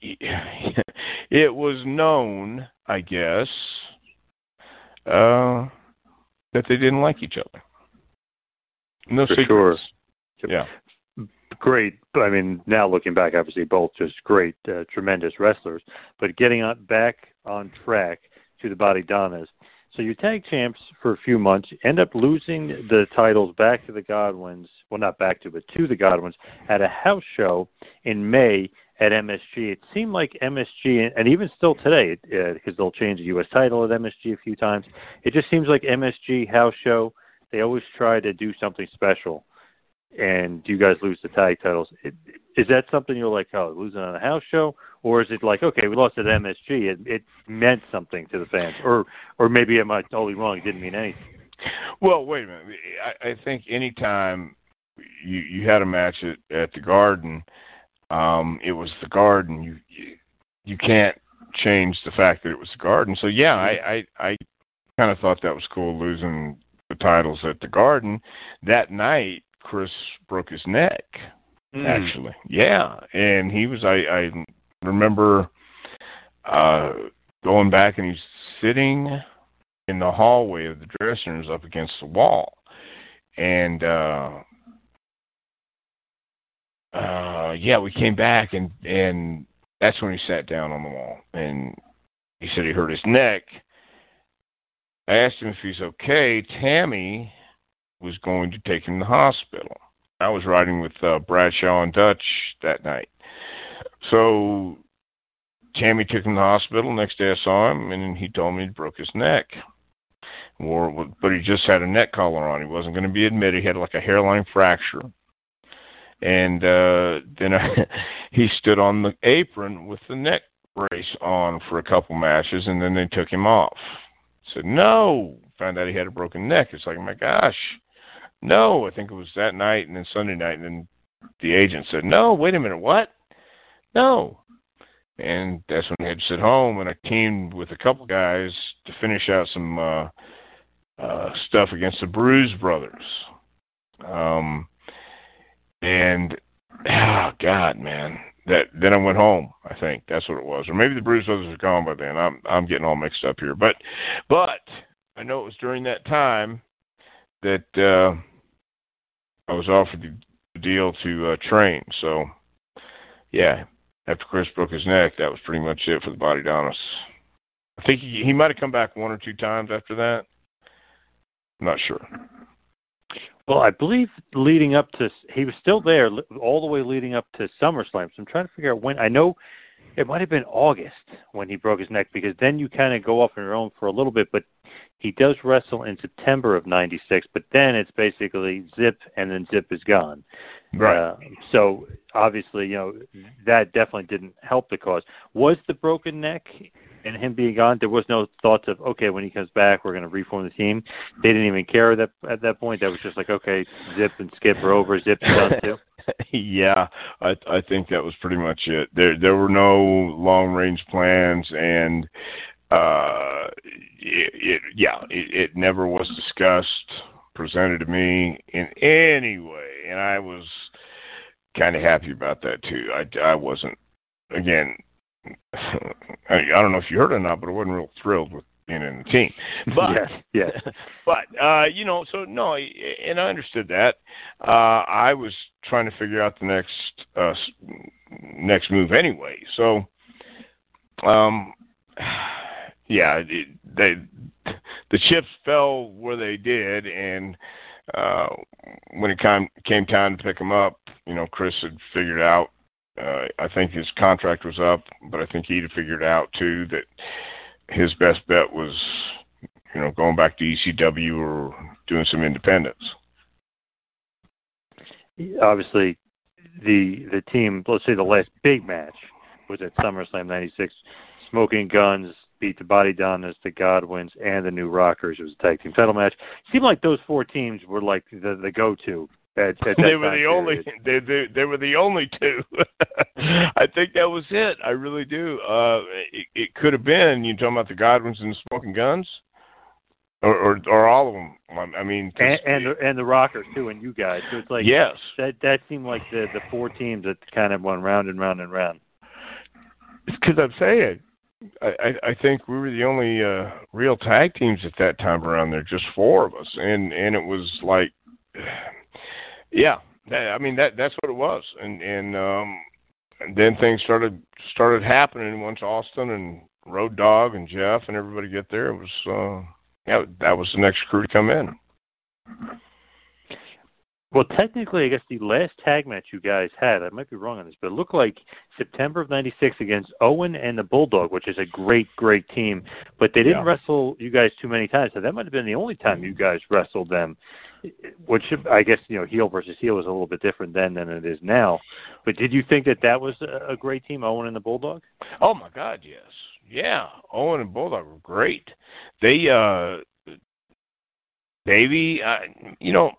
it was known, I guess, Uh, that they didn't like each other. No For secrets. Sure. Yeah. Great. I mean, now looking back, obviously both just great, uh, tremendous wrestlers. But getting on, back on track to the Body Donnas. So you tag champs for a few months, end up losing the titles back to the Godwins. Well, not back to, but to the Godwins at a house show in May at M S G. It seemed like M S G, and even still today, because uh, they'll change the U S title at M S G a few times. It just seems like M S G house show, they always try to do something special. And you guys lose the tag titles. It, is that something you're like, oh, losing on a house show? Or is it like, okay, we lost at M S G. It, it meant something to the fans. Or or maybe am I totally wrong? It didn't mean anything. Well, wait a minute. I, I think any time you, you had a match at, at the Garden, um, it was the Garden. You, you you can't change the fact that it was the Garden. So, yeah, I, I, I kind of thought that was cool, losing the titles at the Garden. That night, Chris broke his neck, actually. Mm. Yeah. And he was, I, I remember uh, going back and he's sitting in the hallway of the dressing rooms up against the wall. And, uh, uh, yeah, we came back and, and that's when he sat down on the wall. And he said he hurt his neck. I asked him if he's okay. Tammy was going to take him to the hospital. I was riding with uh, Bradshaw and Dutch that night. So Tammy took him to the hospital. Next day I saw him, and he told me he broke his neck. Or, but he just had a neck collar on. He wasn't going to be admitted. He had like a hairline fracture. And uh, then I, he stood on the apron with the neck brace on for a couple matches, and then they took him off. I said, no. Found out he had a broken neck. It's like, my gosh. No, I think it was that night and then Sunday night, and then the agent said, no, wait a minute, what? No. And that's when I had to sit home, and I teamed with a couple guys to finish out some uh, uh, stuff against the Bruise Brothers. Um, and, oh, God, man. That Then I went home, I think. That's what it was. Or maybe the Bruise Brothers were gone by then. I'm I'm getting all mixed up here. But, but I know it was during that time that uh, I was offered the deal to uh, train. So, yeah, after Chris broke his neck, that was pretty much it for the Body Donnas. I think he, he might have come back one or two times after that. I'm not sure. Well, I believe leading up to – he was still there all the way leading up to SummerSlam. So I'm trying to figure out when – I know it might have been August when he broke his neck, because then you kind of go off on your own for a little bit, but he does wrestle in September of ninety-six, but then it's basically Zip, and then Zip is gone. Right. Uh, so obviously, you know, that definitely didn't help the cause. Was the broken neck and him being gone, there was no thoughts of, okay, when he comes back, we're going to reform the team. They didn't even care that at that point. That was just like, okay, Zip and Skip are over, Zip's done too. Yeah, I, I think that was pretty much it. There there were no long-range plans, and uh, it, it, yeah, it, it never was discussed, presented to me in any way, and I was kind of happy about that too. I, I wasn't, again, I, I don't know if you heard it or not, but I wasn't real thrilled with being in the team. But, yeah, yeah. but uh, you know, so no, and I understood that. Uh, I was trying to figure out the next uh, next move anyway. So, um, yeah, it, they the chips fell where they did, and uh, when it came came time to pick them up, you know, Chris had figured out. Uh, I think his contract was up, but I think he'd figured out too that his best bet was, you know, going back to E C W or doing some independence. Obviously, the the team, let's say the last big match was at SummerSlam ninety-six. Smoking Guns beat the Body Donnas, the Godwins, and the New Rockers. It was a tag team title match. It seemed like those four teams were like the the go-to. At, at they were the only. They, they they were the only two. I think that was it. I really do. Uh, it, it could have been. You talking about the Godwins and the Smoking Guns, or or, or all of them. I mean, and and the, and the Rockers too, and you guys. So it's like yes, that that seemed like the, the four teams that kind of went round and round and round. It's because I'm saying I, I think we were the only uh, real tag teams at that time around there, just four of us. And, and it was like, yeah, that, I mean, that that's what it was. And, and, um, and then things started, started happening once Austin and Road Dogg and Jeff and everybody get there. It was, uh, yeah, that was the next crew to come in. Well, technically, I guess the last tag match you guys had, I might be wrong on this, but it looked like September of ninety-six against Owen and the Bulldog, which is a great, great team. But they didn't yeah. wrestle you guys too many times, so that might have been the only time you guys wrestled them, which I guess, you know, heel versus heel was a little bit different then than it is now. But did you think that that was a great team, Owen and the Bulldog? Oh, my God, yes. Yeah, Owen and Bulldog were great. They, uh, Davey, I, you know,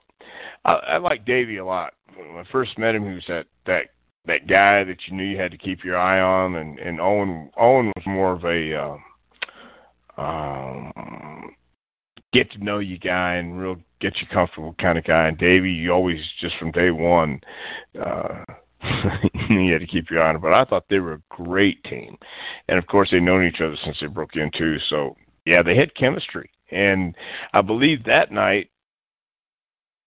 I, I like Davey a lot. When I first met him, he was that, that, that guy that you knew you had to keep your eye on, and, and Owen Owen was more of a uh, um, get to know you guy and real get you comfortable kind of guy. And Davey, you always just from day one, uh, you had to keep your eye on him. But I thought they were a great team, and of course they've known each other since they broke in too. So yeah, they had chemistry, and I believe that night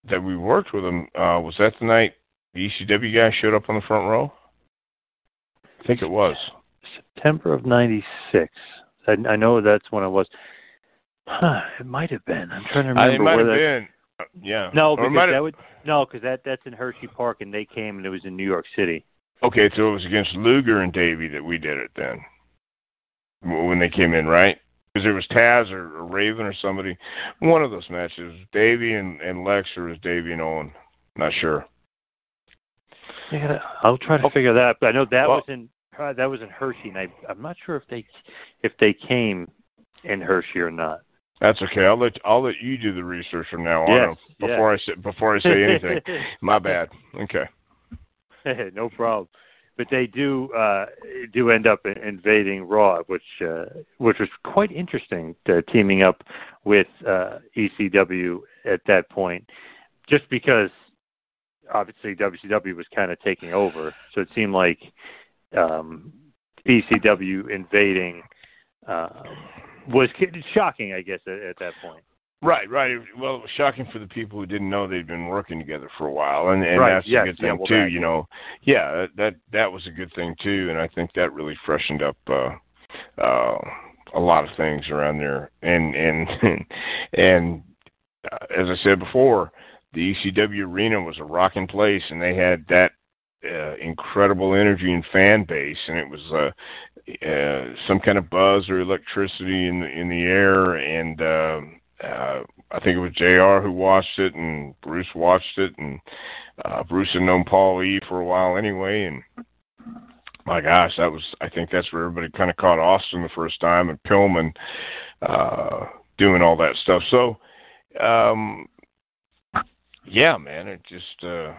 that we worked with them, uh, was that the night the E C W guy showed up on the front row? I think it was. September of ninety-six. I, I know that's when it was. Huh, it might have been. I'm trying to remember. It might have been. Yeah. No, because that would, no, because that, that's in Hershey Park, and they came, and it was in New York City. Okay, so it was against Luger and Davey that we did it then, when they came in, right? Because it was Taz or Raven or somebody. One of those matches, Davey and, and Lex, or was Davey and Owen? Not sure. Yeah, I'll try to oh. figure that out. But I know that well, was in uh, that was in Hershey, and I, I'm not sure if they if they came in Hershey or not. That's okay. I'll let I'll let you do the research from now on. Yes, before yes. I say, before I say anything, my bad. Okay. No problem. But they do uh, do end up invading Raw, which uh, which was quite interesting, to teaming up with uh, E C W at that point, just because obviously W C W was kind of taking over. So it seemed like um, E C W invading uh, was shocking, I guess, at, at that point. Right, right. Well, it was shocking for the people who didn't know they'd been working together for a while, and, and right. that's yes. a good thing yeah, well, too. You know, yeah, that that was a good thing too, and I think that really freshened up uh, uh, a lot of things around there. And and and uh, as I said before, the E C W arena was a rocking place, and they had that uh, incredible energy and fan base, and it was uh, uh, some kind of buzz or electricity in the, in the air, and uh, Uh, I think it was J R who watched it, and Bruce watched it, and uh, Bruce had known Paul E for a while anyway, and my gosh, that was, I think that's where everybody kind of caught Austin the first time, and Pillman uh, doing all that stuff. So, um, yeah, man, it just, uh,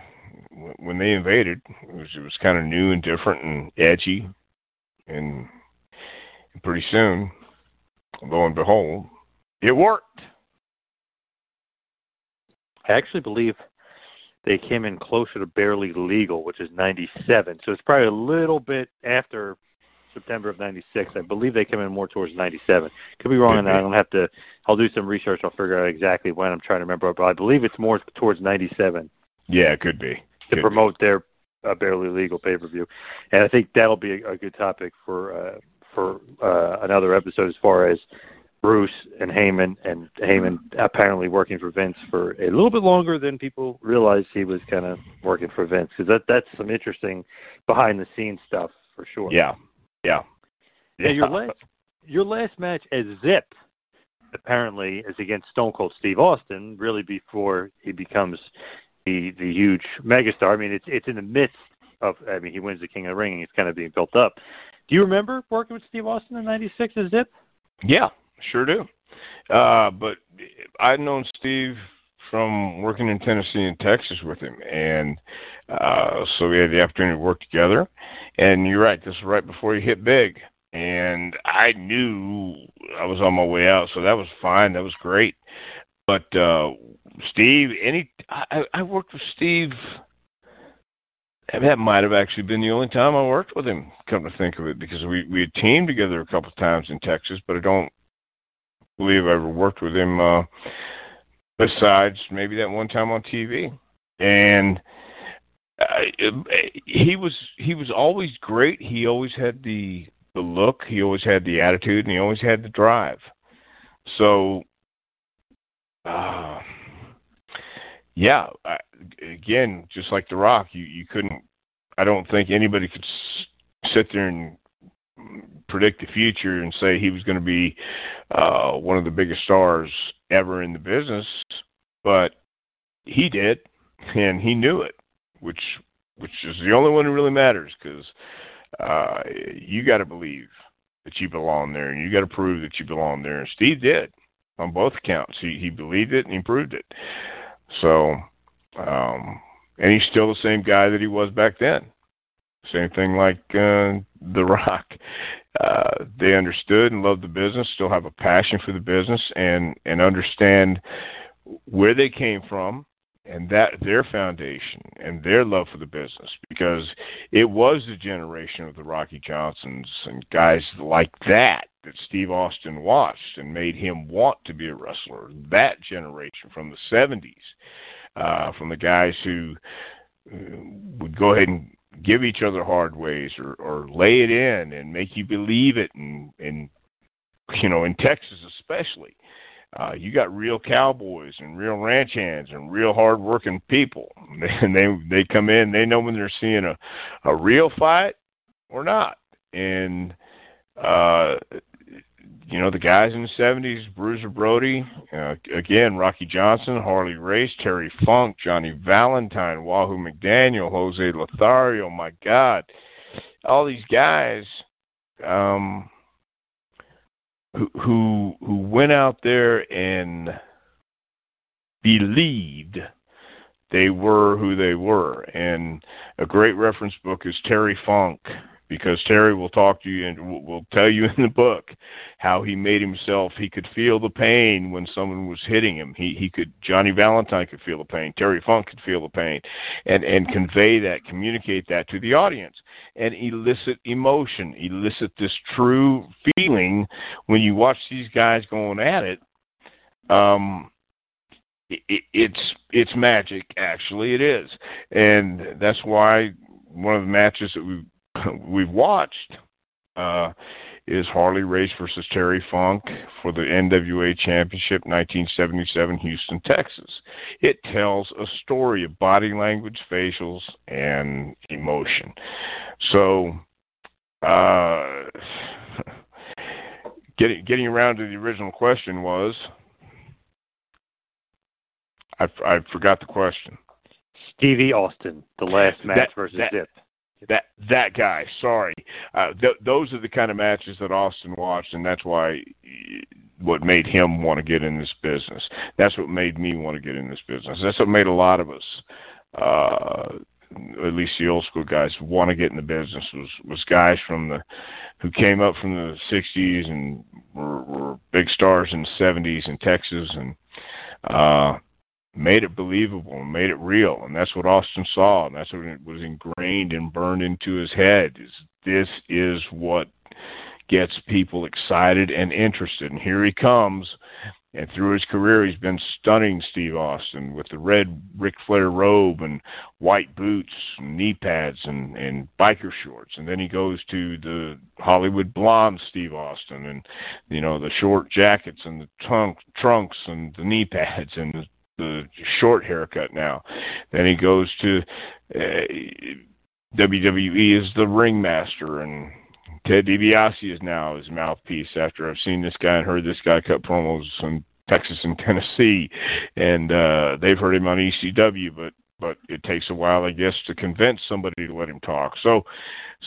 w- when they invaded, it was, it was kind of new and different and edgy, and pretty soon, lo and behold, it worked. I actually believe they came in closer to Barely Legal, which is ninety-seven. So it's probably a little bit after September of ninety-six. I believe they came in more towards ninety-seven. Could be wrong on that. I don't have to. I'll do some research. I'll figure out exactly when. I'm trying to remember, but I believe it's more towards ninety-seven. Yeah, it could be. To could promote be. their uh, Barely Legal pay-per-view. And I think that'll be a, a good topic for uh, for uh, another episode as far as Bruce and Heyman, and Heyman apparently working for Vince for a little bit longer than people realized he was kind of working for Vince, because that, that's some interesting behind-the-scenes stuff for sure. Yeah, yeah. And your last your last match as Zip, apparently, is against Stone Cold Steve Austin, really before he becomes the the huge megastar. I mean, it's it's in the midst of, I mean, he wins the King of the Ring, and it's kind of being built up. Do you remember working with Steve Austin in ninety-six as Zip? Yeah. Sure do. Uh, but I'd known Steve from working in Tennessee and Texas with him. And uh, so we had the opportunity to work together. And you're right, this was right before he hit big. And I knew I was on my way out, so that was fine. That was great. But uh, Steve, any I, I worked with Steve And that might have actually been the only time I worked with him, come to think of it, because we, we had teamed together a couple of times in Texas, but I don't believe I ever worked with him uh, besides maybe that one time on T V. And uh, he was he was always great. He always had the, the look. He always had the attitude, and he always had the drive. So, uh, yeah, I, again, just like The Rock, you, you couldn't, I don't think anybody could s- sit there and predict the future and say he was going to be uh, one of the biggest stars ever in the business, but he did, and he knew it, which which is the only one that really matters, because uh, you got to believe that you belong there, and you got to prove that you belong there, and Steve did on both accounts. He, he believed it, and he proved it. So, um, and he's still the same guy that he was back then. Same thing like uh, The Rock. Uh, they understood and loved the business, still have a passion for the business, and, and understand where they came from and that their foundation and their love for the business, because it was the generation of the Rocky Johnsons and guys like that that Steve Austin watched and made him want to be a wrestler. That generation from the seventies, uh, from the guys who would go ahead and give each other hard ways, or, or lay it in and make you believe it. And, and you know, in Texas especially, uh, you got real cowboys and real ranch hands and real hard-working people. And they they come in, they know when they're seeing a, a real fight or not. And, uh, you know, the guys in the seventies, Bruiser Brody, uh, again, Rocky Johnson, Harley Race, Terry Funk, Johnny Valentine, Wahoo McDaniel, Jose Lothario, my God, all these guys um, who, who who went out there and believed they were who they were. And a great reference book is Terry Funk, because Terry will talk to you and will tell you in the book how he made himself. He could feel the pain when someone was hitting him. He he could. Johnny Valentine could feel the pain. Terry Funk could feel the pain, and and convey that, communicate that to the audience, and elicit emotion, elicit this true feeling when you watch these guys going at it. Um, it, it's it's magic, actually, it is, and that's why one of the matches that we. We've watched uh, is Harley Race versus Terry Funk for the N W A Championship, nineteen seventy-seven, Houston, Texas. It tells a story of body language, facials, and emotion. So, uh, getting getting around to the original question was, I, I forgot the question. Stevie Austin, the last match that, versus that, Zip. That that guy, sorry. Uh, th- those are the kind of matches that Austin watched, and that's why what made him want to get in this business. That's what made me want to get in this business. That's what made a lot of us, uh, at least the old school guys, want to get in the business. Was was guys from the who came up from the sixties and were, were big stars in the seventies in Texas, and uh, made it believable and made it real. And that's what Austin saw, and that's what it was ingrained and burned into his head, is this is what gets people excited and interested. And here he comes, and through his career he's been stunning Steve Austin with the red Ric Flair robe and white boots and knee pads and, and biker shorts. And then he goes to the Hollywood blonde Steve Austin, and, you know, the short jackets and the trunk, trunks and the knee pads and the the short haircut now. Then he goes to uh, W W E as the ringmaster, and Ted DiBiase is now his mouthpiece after I've seen this guy and heard this guy cut promos in Texas and Tennessee, and uh, they've heard him on E C W, but but it takes a while, I guess, to convince somebody to let him talk. So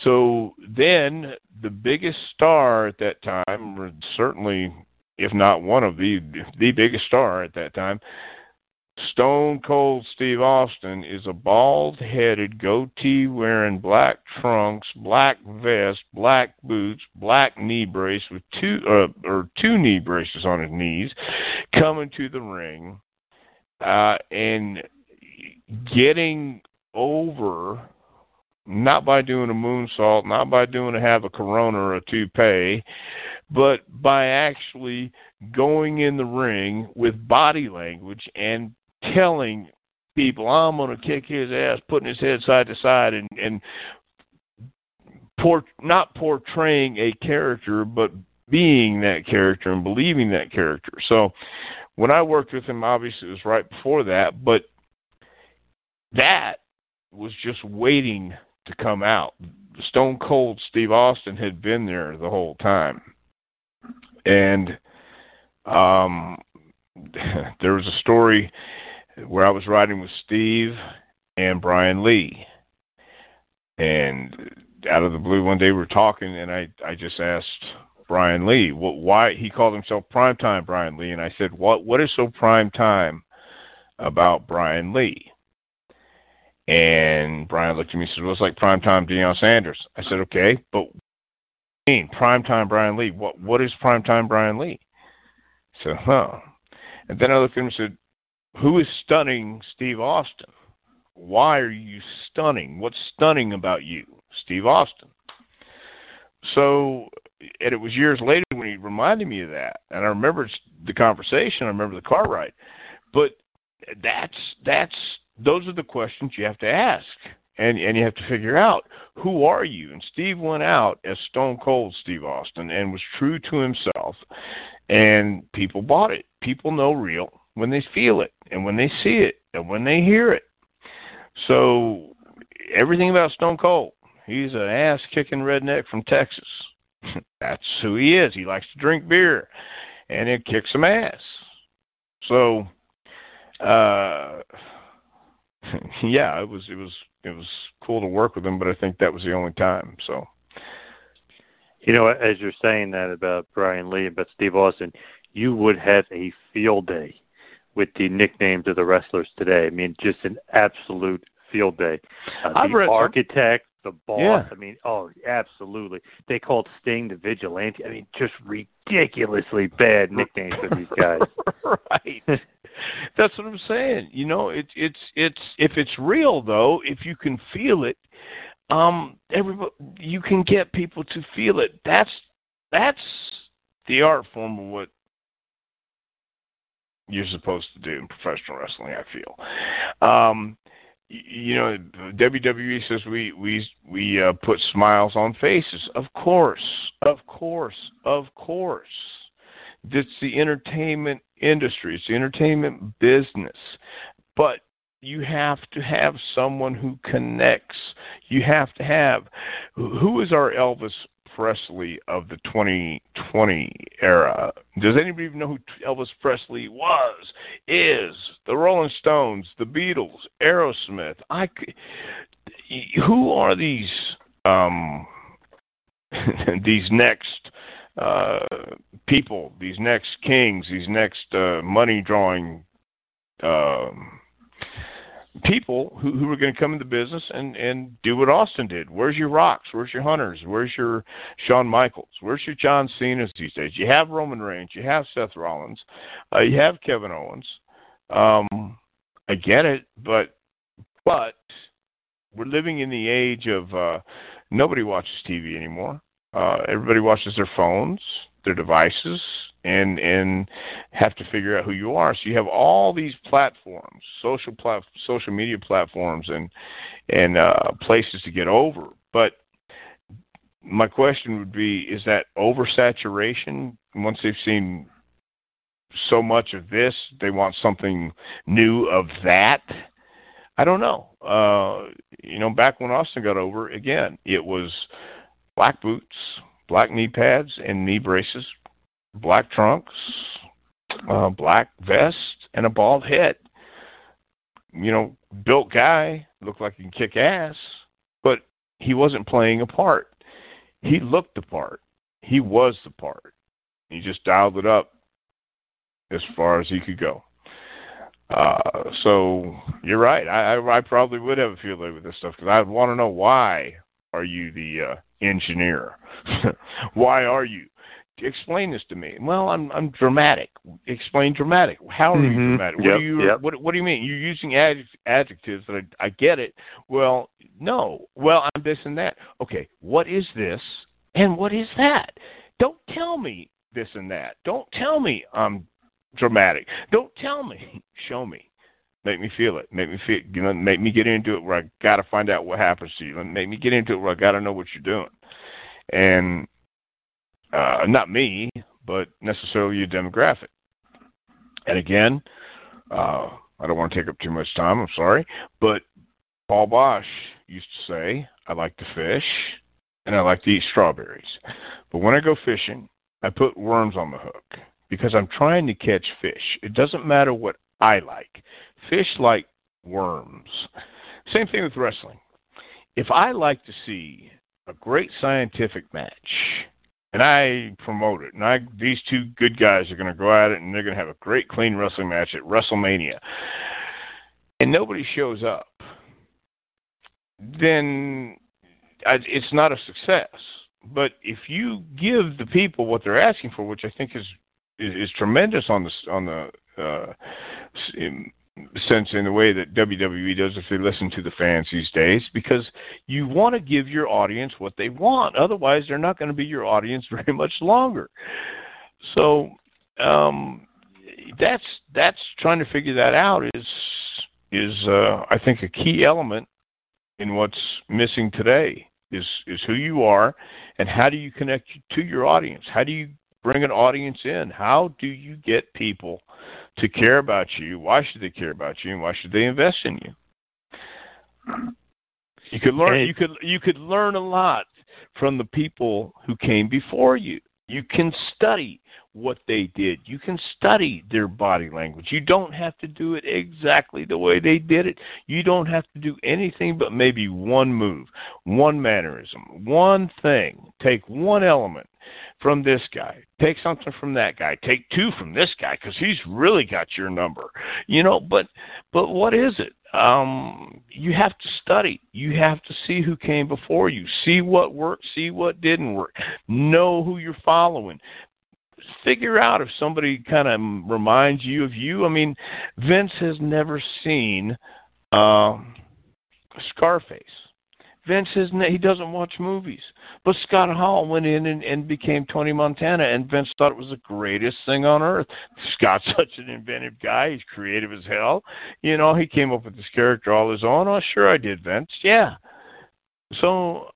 so then the biggest star at that time, certainly if not one of the the biggest star at that time, Stone Cold Steve Austin, is a bald-headed, goatee-wearing, black trunks, black vest, black boots, black knee brace with two uh, or two knee braces on his knees, coming to the ring uh, and getting over not by doing a moonsault, not by doing a have a Corona or a toupee, but by actually going in the ring with body language and telling people, I'm going to kick his ass, putting his head side to side, and, and port- not portraying a character, but being that character and believing that character. So when I worked with him, obviously it was right before that, but that was just waiting to come out. Stone Cold Steve Austin had been there the whole time. And um, there was a story where I was riding with Steve and Brian Lee. And out of the blue one day we were talking, and I, I just asked Brian Lee, what, why he called himself Primetime Brian Lee. And I said, what, what is so primetime about Brian Lee? And Brian looked at me and said, well, it's like Primetime Deion Sanders. I said, okay, but what do you mean, Primetime Brian Lee? What, what is Primetime Brian Lee? I said, huh. And then I looked at him and said, who is stunning Steve Austin? Why are you stunning? What's stunning about you, Steve Austin? So, and it was years later when he reminded me of that. And I remember the conversation. I remember the car ride. But that's, that's, those are the questions you have to ask, and, and you have to figure out, who are you? And Steve went out as Stone Cold Steve Austin and was true to himself, and people bought it. People know real when they feel it and when they see it and when they hear it. So everything about Stone Cold, he's an ass-kicking redneck from Texas. That's who he is. He likes to drink beer, and it kicks some ass. So, uh... yeah, it was it was it was cool to work with him, but I think that was the only time. So, you know, as you're saying that about Brian Lee, about Steve Austin, you would have a field day with the nicknames of the wrestlers today. I mean, just an absolute field day. Uh, the architect, them. the boss. Yeah. I mean, oh, absolutely. They called Sting the vigilante. I mean, just ridiculously bad nicknames for these guys. Right. That's what I'm saying. You know, it's it's it's if it's real though, if you can feel it, um, everybody, you can get people to feel it. That's that's the art form of what you're supposed to do in professional wrestling, I feel. Um, you know, W W E says we we we uh, put smiles on faces. Of course, of course, of course. It's the entertainment industry. It's the entertainment business. But you have to have someone who connects. You have to have. Who is our Elvis Presley of the twenty twenty era? Does anybody even know who Elvis Presley was? Is the Rolling Stones, the Beatles, Aerosmith? I. Who are these? Um, these next. Uh, people, these next kings, these next uh, money-drawing uh, people who, who are going to come into business and, and do what Austin did. Where's your Rocks? Where's your Hunters? Where's your Shawn Michaels? Where's your John Cena's these days? You have Roman Reigns. You have Seth Rollins. Uh, you have Kevin Owens. Um, I get it, but but we're living in the age of uh, nobody watches T V anymore. Uh, everybody watches their phones, their devices, and and have to figure out who you are. So you have all these platforms, social plat- social media platforms, and and uh, places to get over. But my question would be: is that oversaturation? Once they've seen so much of this, they want something new of that. I don't know. Uh, you know, back when Austin got over, again, it was black boots, black knee pads and knee braces, black trunks, uh, black vest, and a bald head. You know, built guy, looked like he can kick ass, but he wasn't playing a part. He looked the part. He was the part. He just dialed it up as far as he could go. Uh, so you're right. I, I, I probably would have a field day with this stuff because I'd want to know, why are you the uh, engineer? Why are you explain this to me. Well, I'm I'm dramatic. Explain dramatic. How are you mm-hmm. dramatic? What, yep, do you, yep. what, what do you mean? You're using ad- adjectives that I, I get it. Well, no. Well, I'm this and that. Okay, what is this and what is that? Don't tell me this and that. Don't tell me I'm dramatic. Don't tell me. Show me. Make me feel it. Make me feel. You know, make me get into it where I got to find out what happens to you. Make me get into it where I got to know what you're doing. And uh, not me, but necessarily your demographic. And again, uh, I don't want to take up too much time. I'm sorry, but Paul Bosch used to say, "I like to fish, and I like to eat strawberries, but when I go fishing, I put worms on the hook because I'm trying to catch fish. It doesn't matter what I like." Fish like worms. Same thing with wrestling. If I like to see a great scientific match, and I promote it, and I, these two good guys are going to go at it, and they're going to have a great, clean wrestling match at WrestleMania, and nobody shows up, then I, it's not a success. But if you give the people what they're asking for, which I think is is, is tremendous on the on the uh, in, sense in the way that W W E does if they listen to the fans these days, because you want to give your audience what they want. Otherwise, they're not going to be your audience very much longer. So um, that's that's trying to figure that out is, is uh, I think, a key element in what's missing today is, is who you are and how do you connect to your audience? How do you bring an audience in? How do you get people to care about you? Why should they care about you, and why should they invest in you? You could learn. It, you could you could learn a lot from the people who came before you. You can study what they did. You can study their body language. You don't have to do it exactly the way they did it. You don't have to do anything but maybe one move, one mannerism, one thing. Take one element from this guy, take something from that guy, take two from this guy because he's really got your number, you know. But but what is it? Um, you have to study. You have to see who came before you. See what worked. See what didn't work. Know who you're following. Figure out if somebody kind of reminds you of you. I mean, Vince has never seen uh, Scarface. Vince isn't, he doesn't watch movies. But Scott Hall went in and, and became Tony Montana, and Vince thought it was the greatest thing on earth. Scott's such an inventive guy. He's creative as hell. You know, he came up with this character all his own. Oh, sure I did, Vince. Yeah. So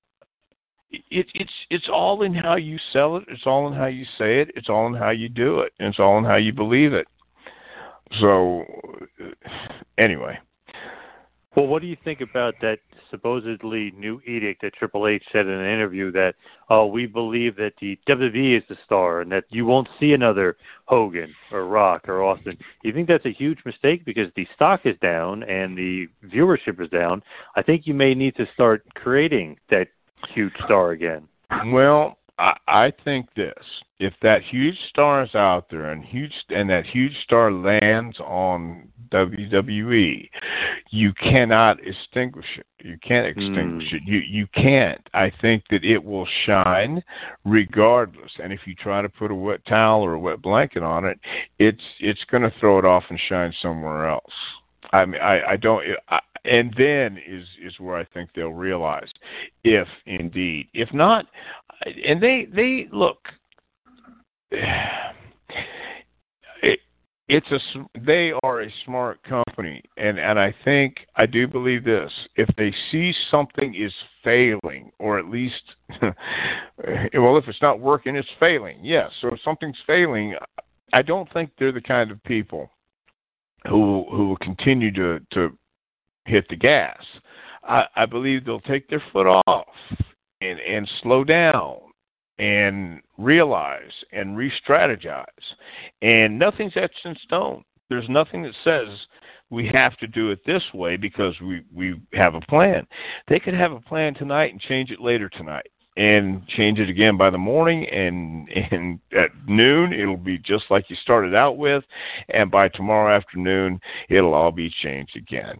it, it's it's all in how you sell it. It's all in how you say it. It's all in how you do it. And it's all in how you believe it. So anyway. Well, what do you think about that supposedly new edict that Triple H said in an interview that, oh, we believe that the W W E is the star and that you won't see another Hogan or Rock or Austin? Do you think that's a huge mistake because the stock is down and the viewership is down? I think you may need to start creating that huge star again. Well, I, I think this. If that huge star is out there and huge and that huge star lands on W W E, you cannot extinguish it. You can't extinguish mm. it. You you can't. I think that it will shine regardless. And if you try to put a wet towel or a wet blanket on it, it's it's going to throw it off and shine somewhere else. I mean, I, I don't. I, and then is is where I think they'll realize, if indeed, if not, and they they look. It, it's a they are a smart company, and, and I think I do believe this. If they see something is failing, or at least, well, if it's not working, it's failing. Yes. So if something's failing, I don't think they're the kind of people who who will continue to to hit the gas. I, I believe they'll take their foot off and and slow down and realize and re-strategize. And nothing's etched in stone. There's nothing that says we have to do it this way because we, we have a plan. They could have a plan tonight and change it later tonight and change it again by the morning, and and at noon it'll be just like you started out with, and by tomorrow afternoon it'll all be changed again.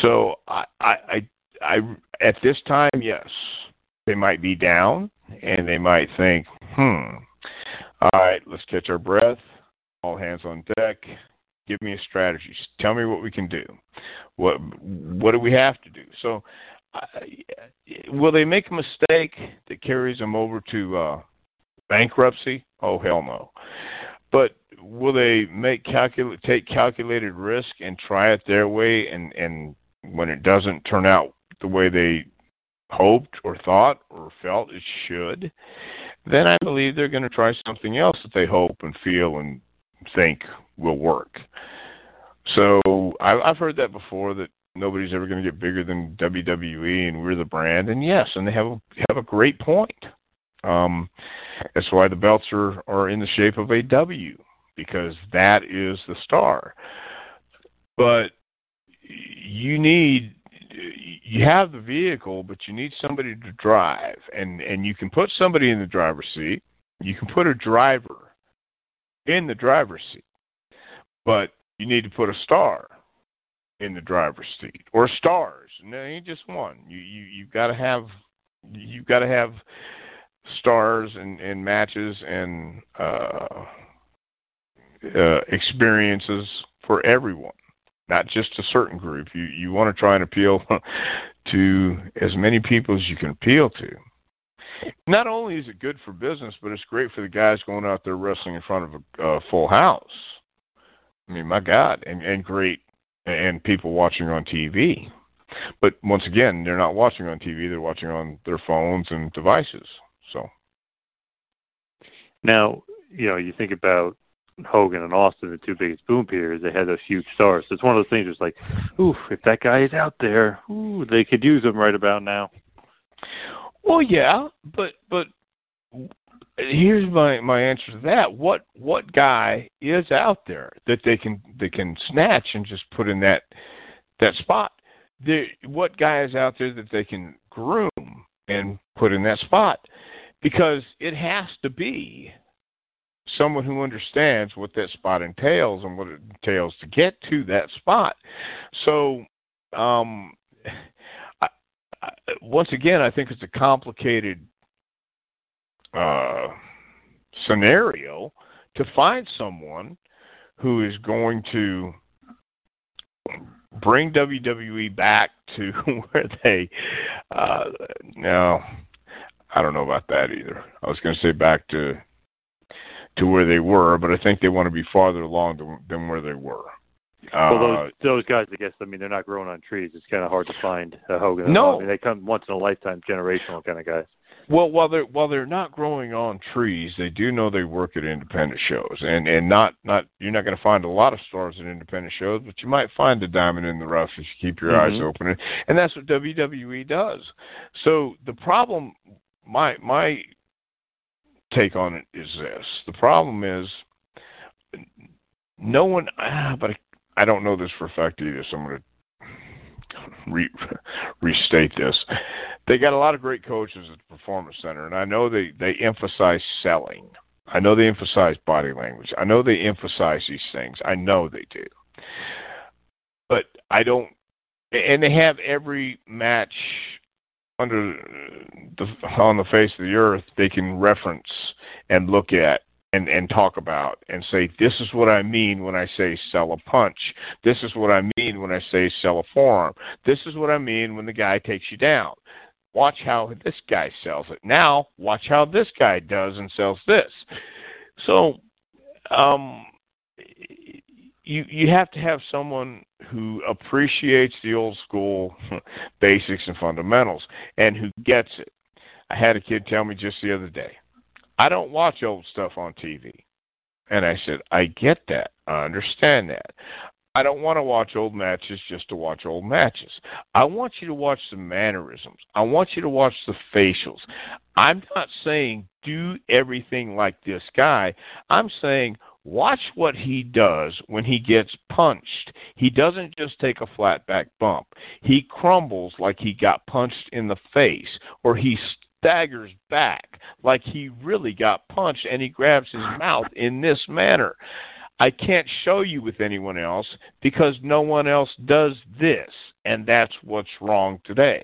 So I, I, I, I at this time, yes, they might be down. And they might think, hmm, All right, let's catch our breath. All hands on deck. Give me a strategy. Tell me what we can do. What what do we have to do? So, uh, will they make a mistake that carries them over to uh, bankruptcy? Oh, hell no. But will they make calcul- take calculated risk and try it their way, and, and when it doesn't turn out the way they hoped or thought or felt it should, then I believe they're going to try something else that they hope and feel and think will work. So I, I've heard that before, that nobody's ever going to get bigger than W W E and we're the brand. And yes, and they have a, have a great point. Um, that's why the belts are, are in the shape of a W, because that is the star. But you need, you have the vehicle, but you need somebody to drive. And, and you can put somebody in the driver's seat. You can put a driver in the driver's seat. But you need to put a star in the driver's seat, or stars. No, you ain't just one. You you you've got to have you've got to have stars and, and matches and uh, uh, experiences for everyone, not just a certain group. You you want to try and appeal to as many people as you can appeal to. Not only is it good for business, but it's great for the guys going out there wrestling in front of a uh, full house. I mean, my God, and, and great, and people watching on T V. But once again, they're not watching on T V. They're watching on their phones and devices. So now, you know, you think about Hogan and Austin, the two biggest boom periods, they had those huge stars. So it's one of those things that's like, ooh, if that guy is out there, ooh, they could use him right about now. Well, yeah, but but here's my, my answer to that. What what guy is out there that they can they can snatch and just put in that that spot? There, what guy is out there that they can groom and put in that spot? Because it has to be someone who understands what that spot entails and what it entails to get to that spot. So, um, I, I, once again, I think it's a complicated Uh, scenario to find someone who is going to bring W W E back to where they uh, no, I don't know about that either. I was going to say back to to where they were, but I think they want to be farther along than, than where they were. Uh, well, those, those guys, I guess, I mean, they're not growing on trees. It's kind of hard to find a Hogan. No. I mean, they come once in a lifetime, generational kind of guys. Well, while they're while they're not growing on trees, they do know they work at independent shows, and and not, not you're not going to find a lot of stars at independent shows, but you might find a diamond in the rough if you keep your mm-hmm. eyes open, and that's what W W E does. So the problem, my my take on it is this: the problem is no one. Ah, but I, I don't know this for a fact either, so I'm going to Re, restate this. They got a lot of great coaches at the Performance Center, and I know they, they emphasize selling. I know they emphasize body language. I know they emphasize these things. I know they do. But I don't, and they have every match under the, on the face of the earth they can reference and look at and, and talk about and say, this is what I mean when I say sell a punch. This is what I mean when I say sell a forearm. This is what I mean when the guy takes you down. Watch how this guy sells it. Now, watch how this guy does and sells this. So, um, you you have to have someone who appreciates the old school basics and fundamentals and who gets it. I had a kid tell me just the other day, I don't watch old stuff on T V. And I said, I get that. I understand that. I don't want to watch old matches just to watch old matches. I want you to watch the mannerisms. I want you to watch the facials. I'm not saying do everything like this guy. I'm saying watch what he does when he gets punched. He doesn't just take a flat back bump. He crumbles like he got punched in the face, or he staggers back like he really got punched, and he grabs his mouth in this manner. I can't show you with anyone else because no one else does this, and that's what's wrong today.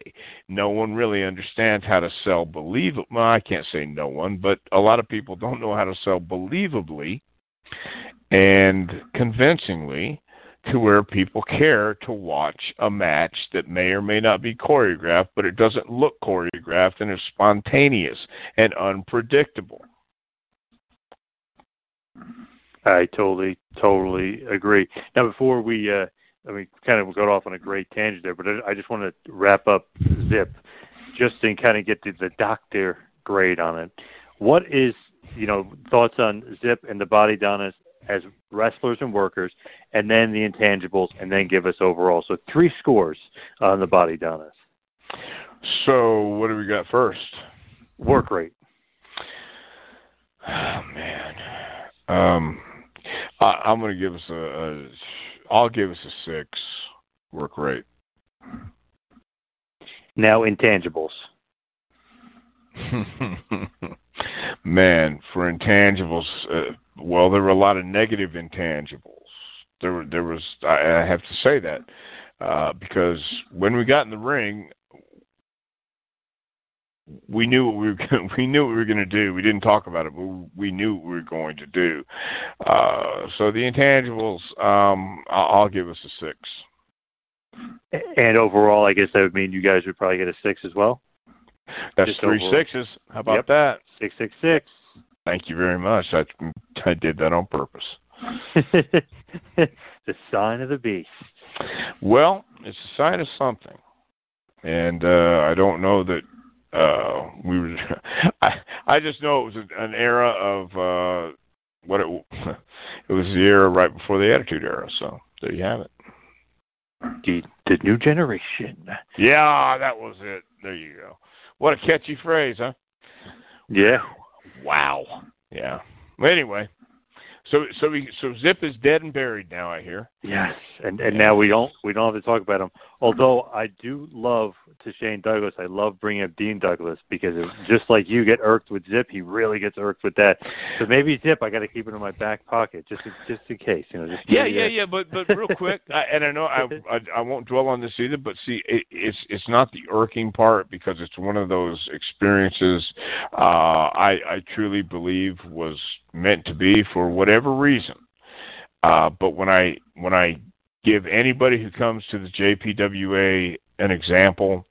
No one really understands how to sell believably. Well, I can't say no one, but a lot of people don't know how to sell believably and convincingly to where people care to watch a match that may or may not be choreographed, but it doesn't look choreographed and it's spontaneous and unpredictable. I totally, totally agree. Now, before we, uh, I mean, kind of got off on a great tangent there, but I just want to wrap up Zip just to kind of get to the doctor grade on it. What is, you know, thoughts on Zip and the Body Donnas as wrestlers and workers, and then the intangibles, and then give us overall. So three scores on the Body Donnas. So what do we got first? Work rate. Oh, man. Um, I, I'm going to give us a, a, I'll give us a six work rate. Now intangibles. Man, for intangibles, uh, well, there were a lot of negative intangibles. There were, there was, I, I have to say that, uh, because when we got in the ring, we knew what we were gonna, we knew what we were going to do. We didn't talk about it, but we knew what we were going to do. Uh, so the intangibles, um, I'll, I'll give us a six. And overall, I guess that would mean you guys would probably get a six as well. That's Just three overall. Sixes. How about yep. that? Six, six, six. Thank you very much. I, I did that on purpose. The sign of the beast. Well, it's a sign of something, and uh, I don't know that. Uh, we were. I, I just know it was an era of uh, what it. It was the era right before the Attitude Era. So there you have it. The the new generation. Yeah, that was it. There you go. What a catchy phrase, huh? Yeah. Wow. Yeah. Well, anyway, so so we so Zip is dead and buried now, I hear. Yes, and and now we don't we don't have to talk about him. Although I do love to Shane Douglas. I love bringing up Dean Douglas because it, just like you get irked with Zip, he really gets irked with that. So maybe Zip, I got to keep it in my back pocket just in, just in case, you know. Just yeah, yeah, it. yeah. But but real quick, I, and I know I, I I won't dwell on this either. But see, it, it's it's not the irking part because it's one of those experiences uh, I I truly believe was meant to be for whatever reason. Uh, but when I when I give anybody who comes to the J P W A an example,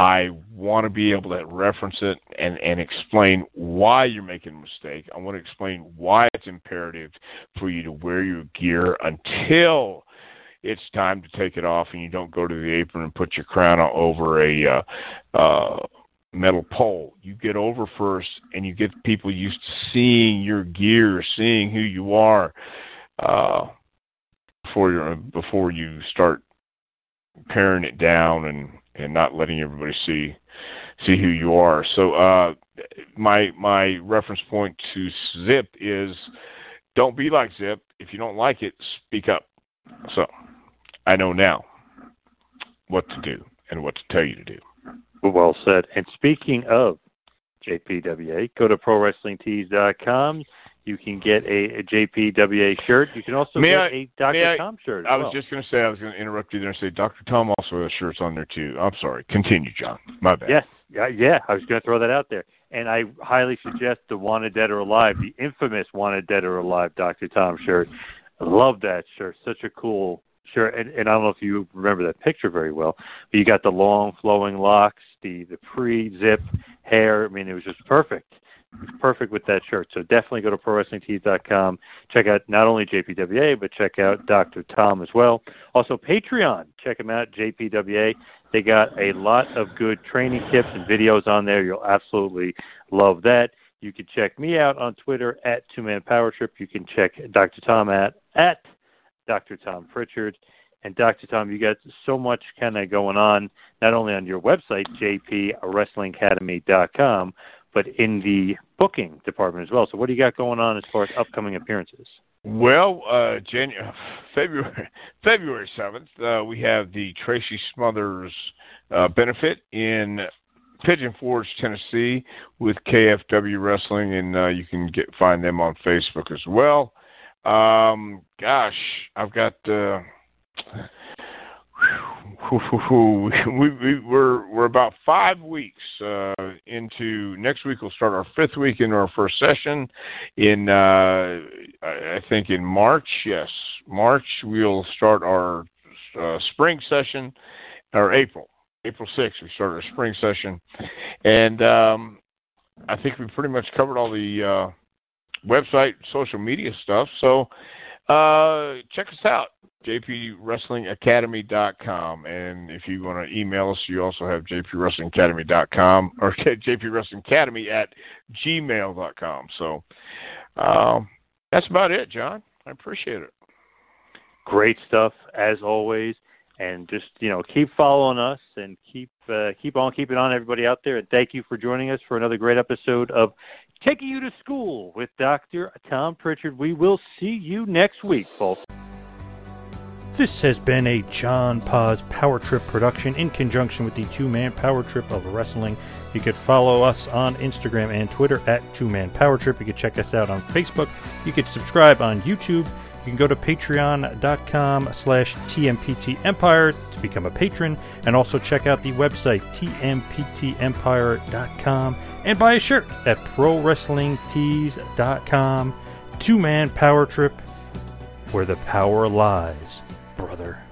I want to be able to reference it and, and explain why you're making a mistake. I want to explain why it's imperative for you to wear your gear until it's time to take it off and you don't go to the apron and put your crown over a uh, uh, metal pole. You get over first and you get people used to seeing your gear, seeing who you are. Uh, Before you before you start paring it down and, and not letting everybody see see who you are. So uh, my my reference point to Zip is don't be like Zip. If you don't like it, speak up. So I know now what to do and what to tell you to do. Well said. And speaking of J P W A, go to pro wrestling tees dot com. You can get a, a J P W A shirt. You can also may get I, a Doctor Tom I, shirt. As I was well. just going to say, I was going to interrupt you there and say Doctor Tom also has shirts on there too. I'm sorry. Continue, John. My bad. Yes. Yeah, yeah. I was going to throw that out there. And I highly suggest the Wanted Dead or Alive, the infamous Wanted Dead or Alive Doctor Tom shirt. I love that shirt. Such a cool shirt. And, and I don't know if you remember that picture very well, but you got the long flowing locks, the, the pre-zip hair. I mean, it was just perfect. It's perfect with that shirt. So definitely go to pro wrestling tees dot com. Check out not only J P W A, but check out Doctor Tom as well. Also, Patreon. Check them out, J P W A. They got a lot of good training tips and videos on there. You'll absolutely love that. You can check me out on Twitter at Two Man Power Trip. You can check Doctor Tom at, at Doctor Tom Fritchard. And Doctor Tom, you got so much kind of going on, not only on your website, J P wrestling academy dot com, but in the booking department as well. So what do you got going on as far as upcoming appearances? Well, uh, January, February, February seventh, uh, we have the Tracy Smothers uh, benefit in Pigeon Forge, Tennessee, with K F W Wrestling, and uh, you can get find them on Facebook as well. Um, gosh, I've got. Uh, we, we, we're we're about five weeks uh, into next week. We'll start our fifth week in our first session in uh, I think in March. Yes, March we'll start our uh, spring session, or April April sixth we start our spring session, and um, I think we pretty much covered all the uh, website, social media stuff. So uh, check us out. J P Wrestling Academy dot com, and if you want to email us, you also have J P Wrestling Academy dot com or J P Wrestling Academy at gmail dot com. So um, that's about it, John. I appreciate it. Great stuff as always, and just you know keep following us and keep uh, keep on keeping on, everybody out there. And thank you for joining us for another great episode of Taking You to School with Doctor Tom Pritchard. We will see you next week, folks. This has been a John Paz Power Trip production in conjunction with the Two-Man Power Trip of Wrestling. You can follow us on Instagram and Twitter at Two-Man Power Trip. You can check us out on Facebook. You can subscribe on YouTube. You can go to patreon.com slash TMPT Empire to become a patron. And also check out the website, T M P T empire dot com. And buy a shirt at pro wrestling tees dot com. Two-Man Power Trip, where the power lies. Brother.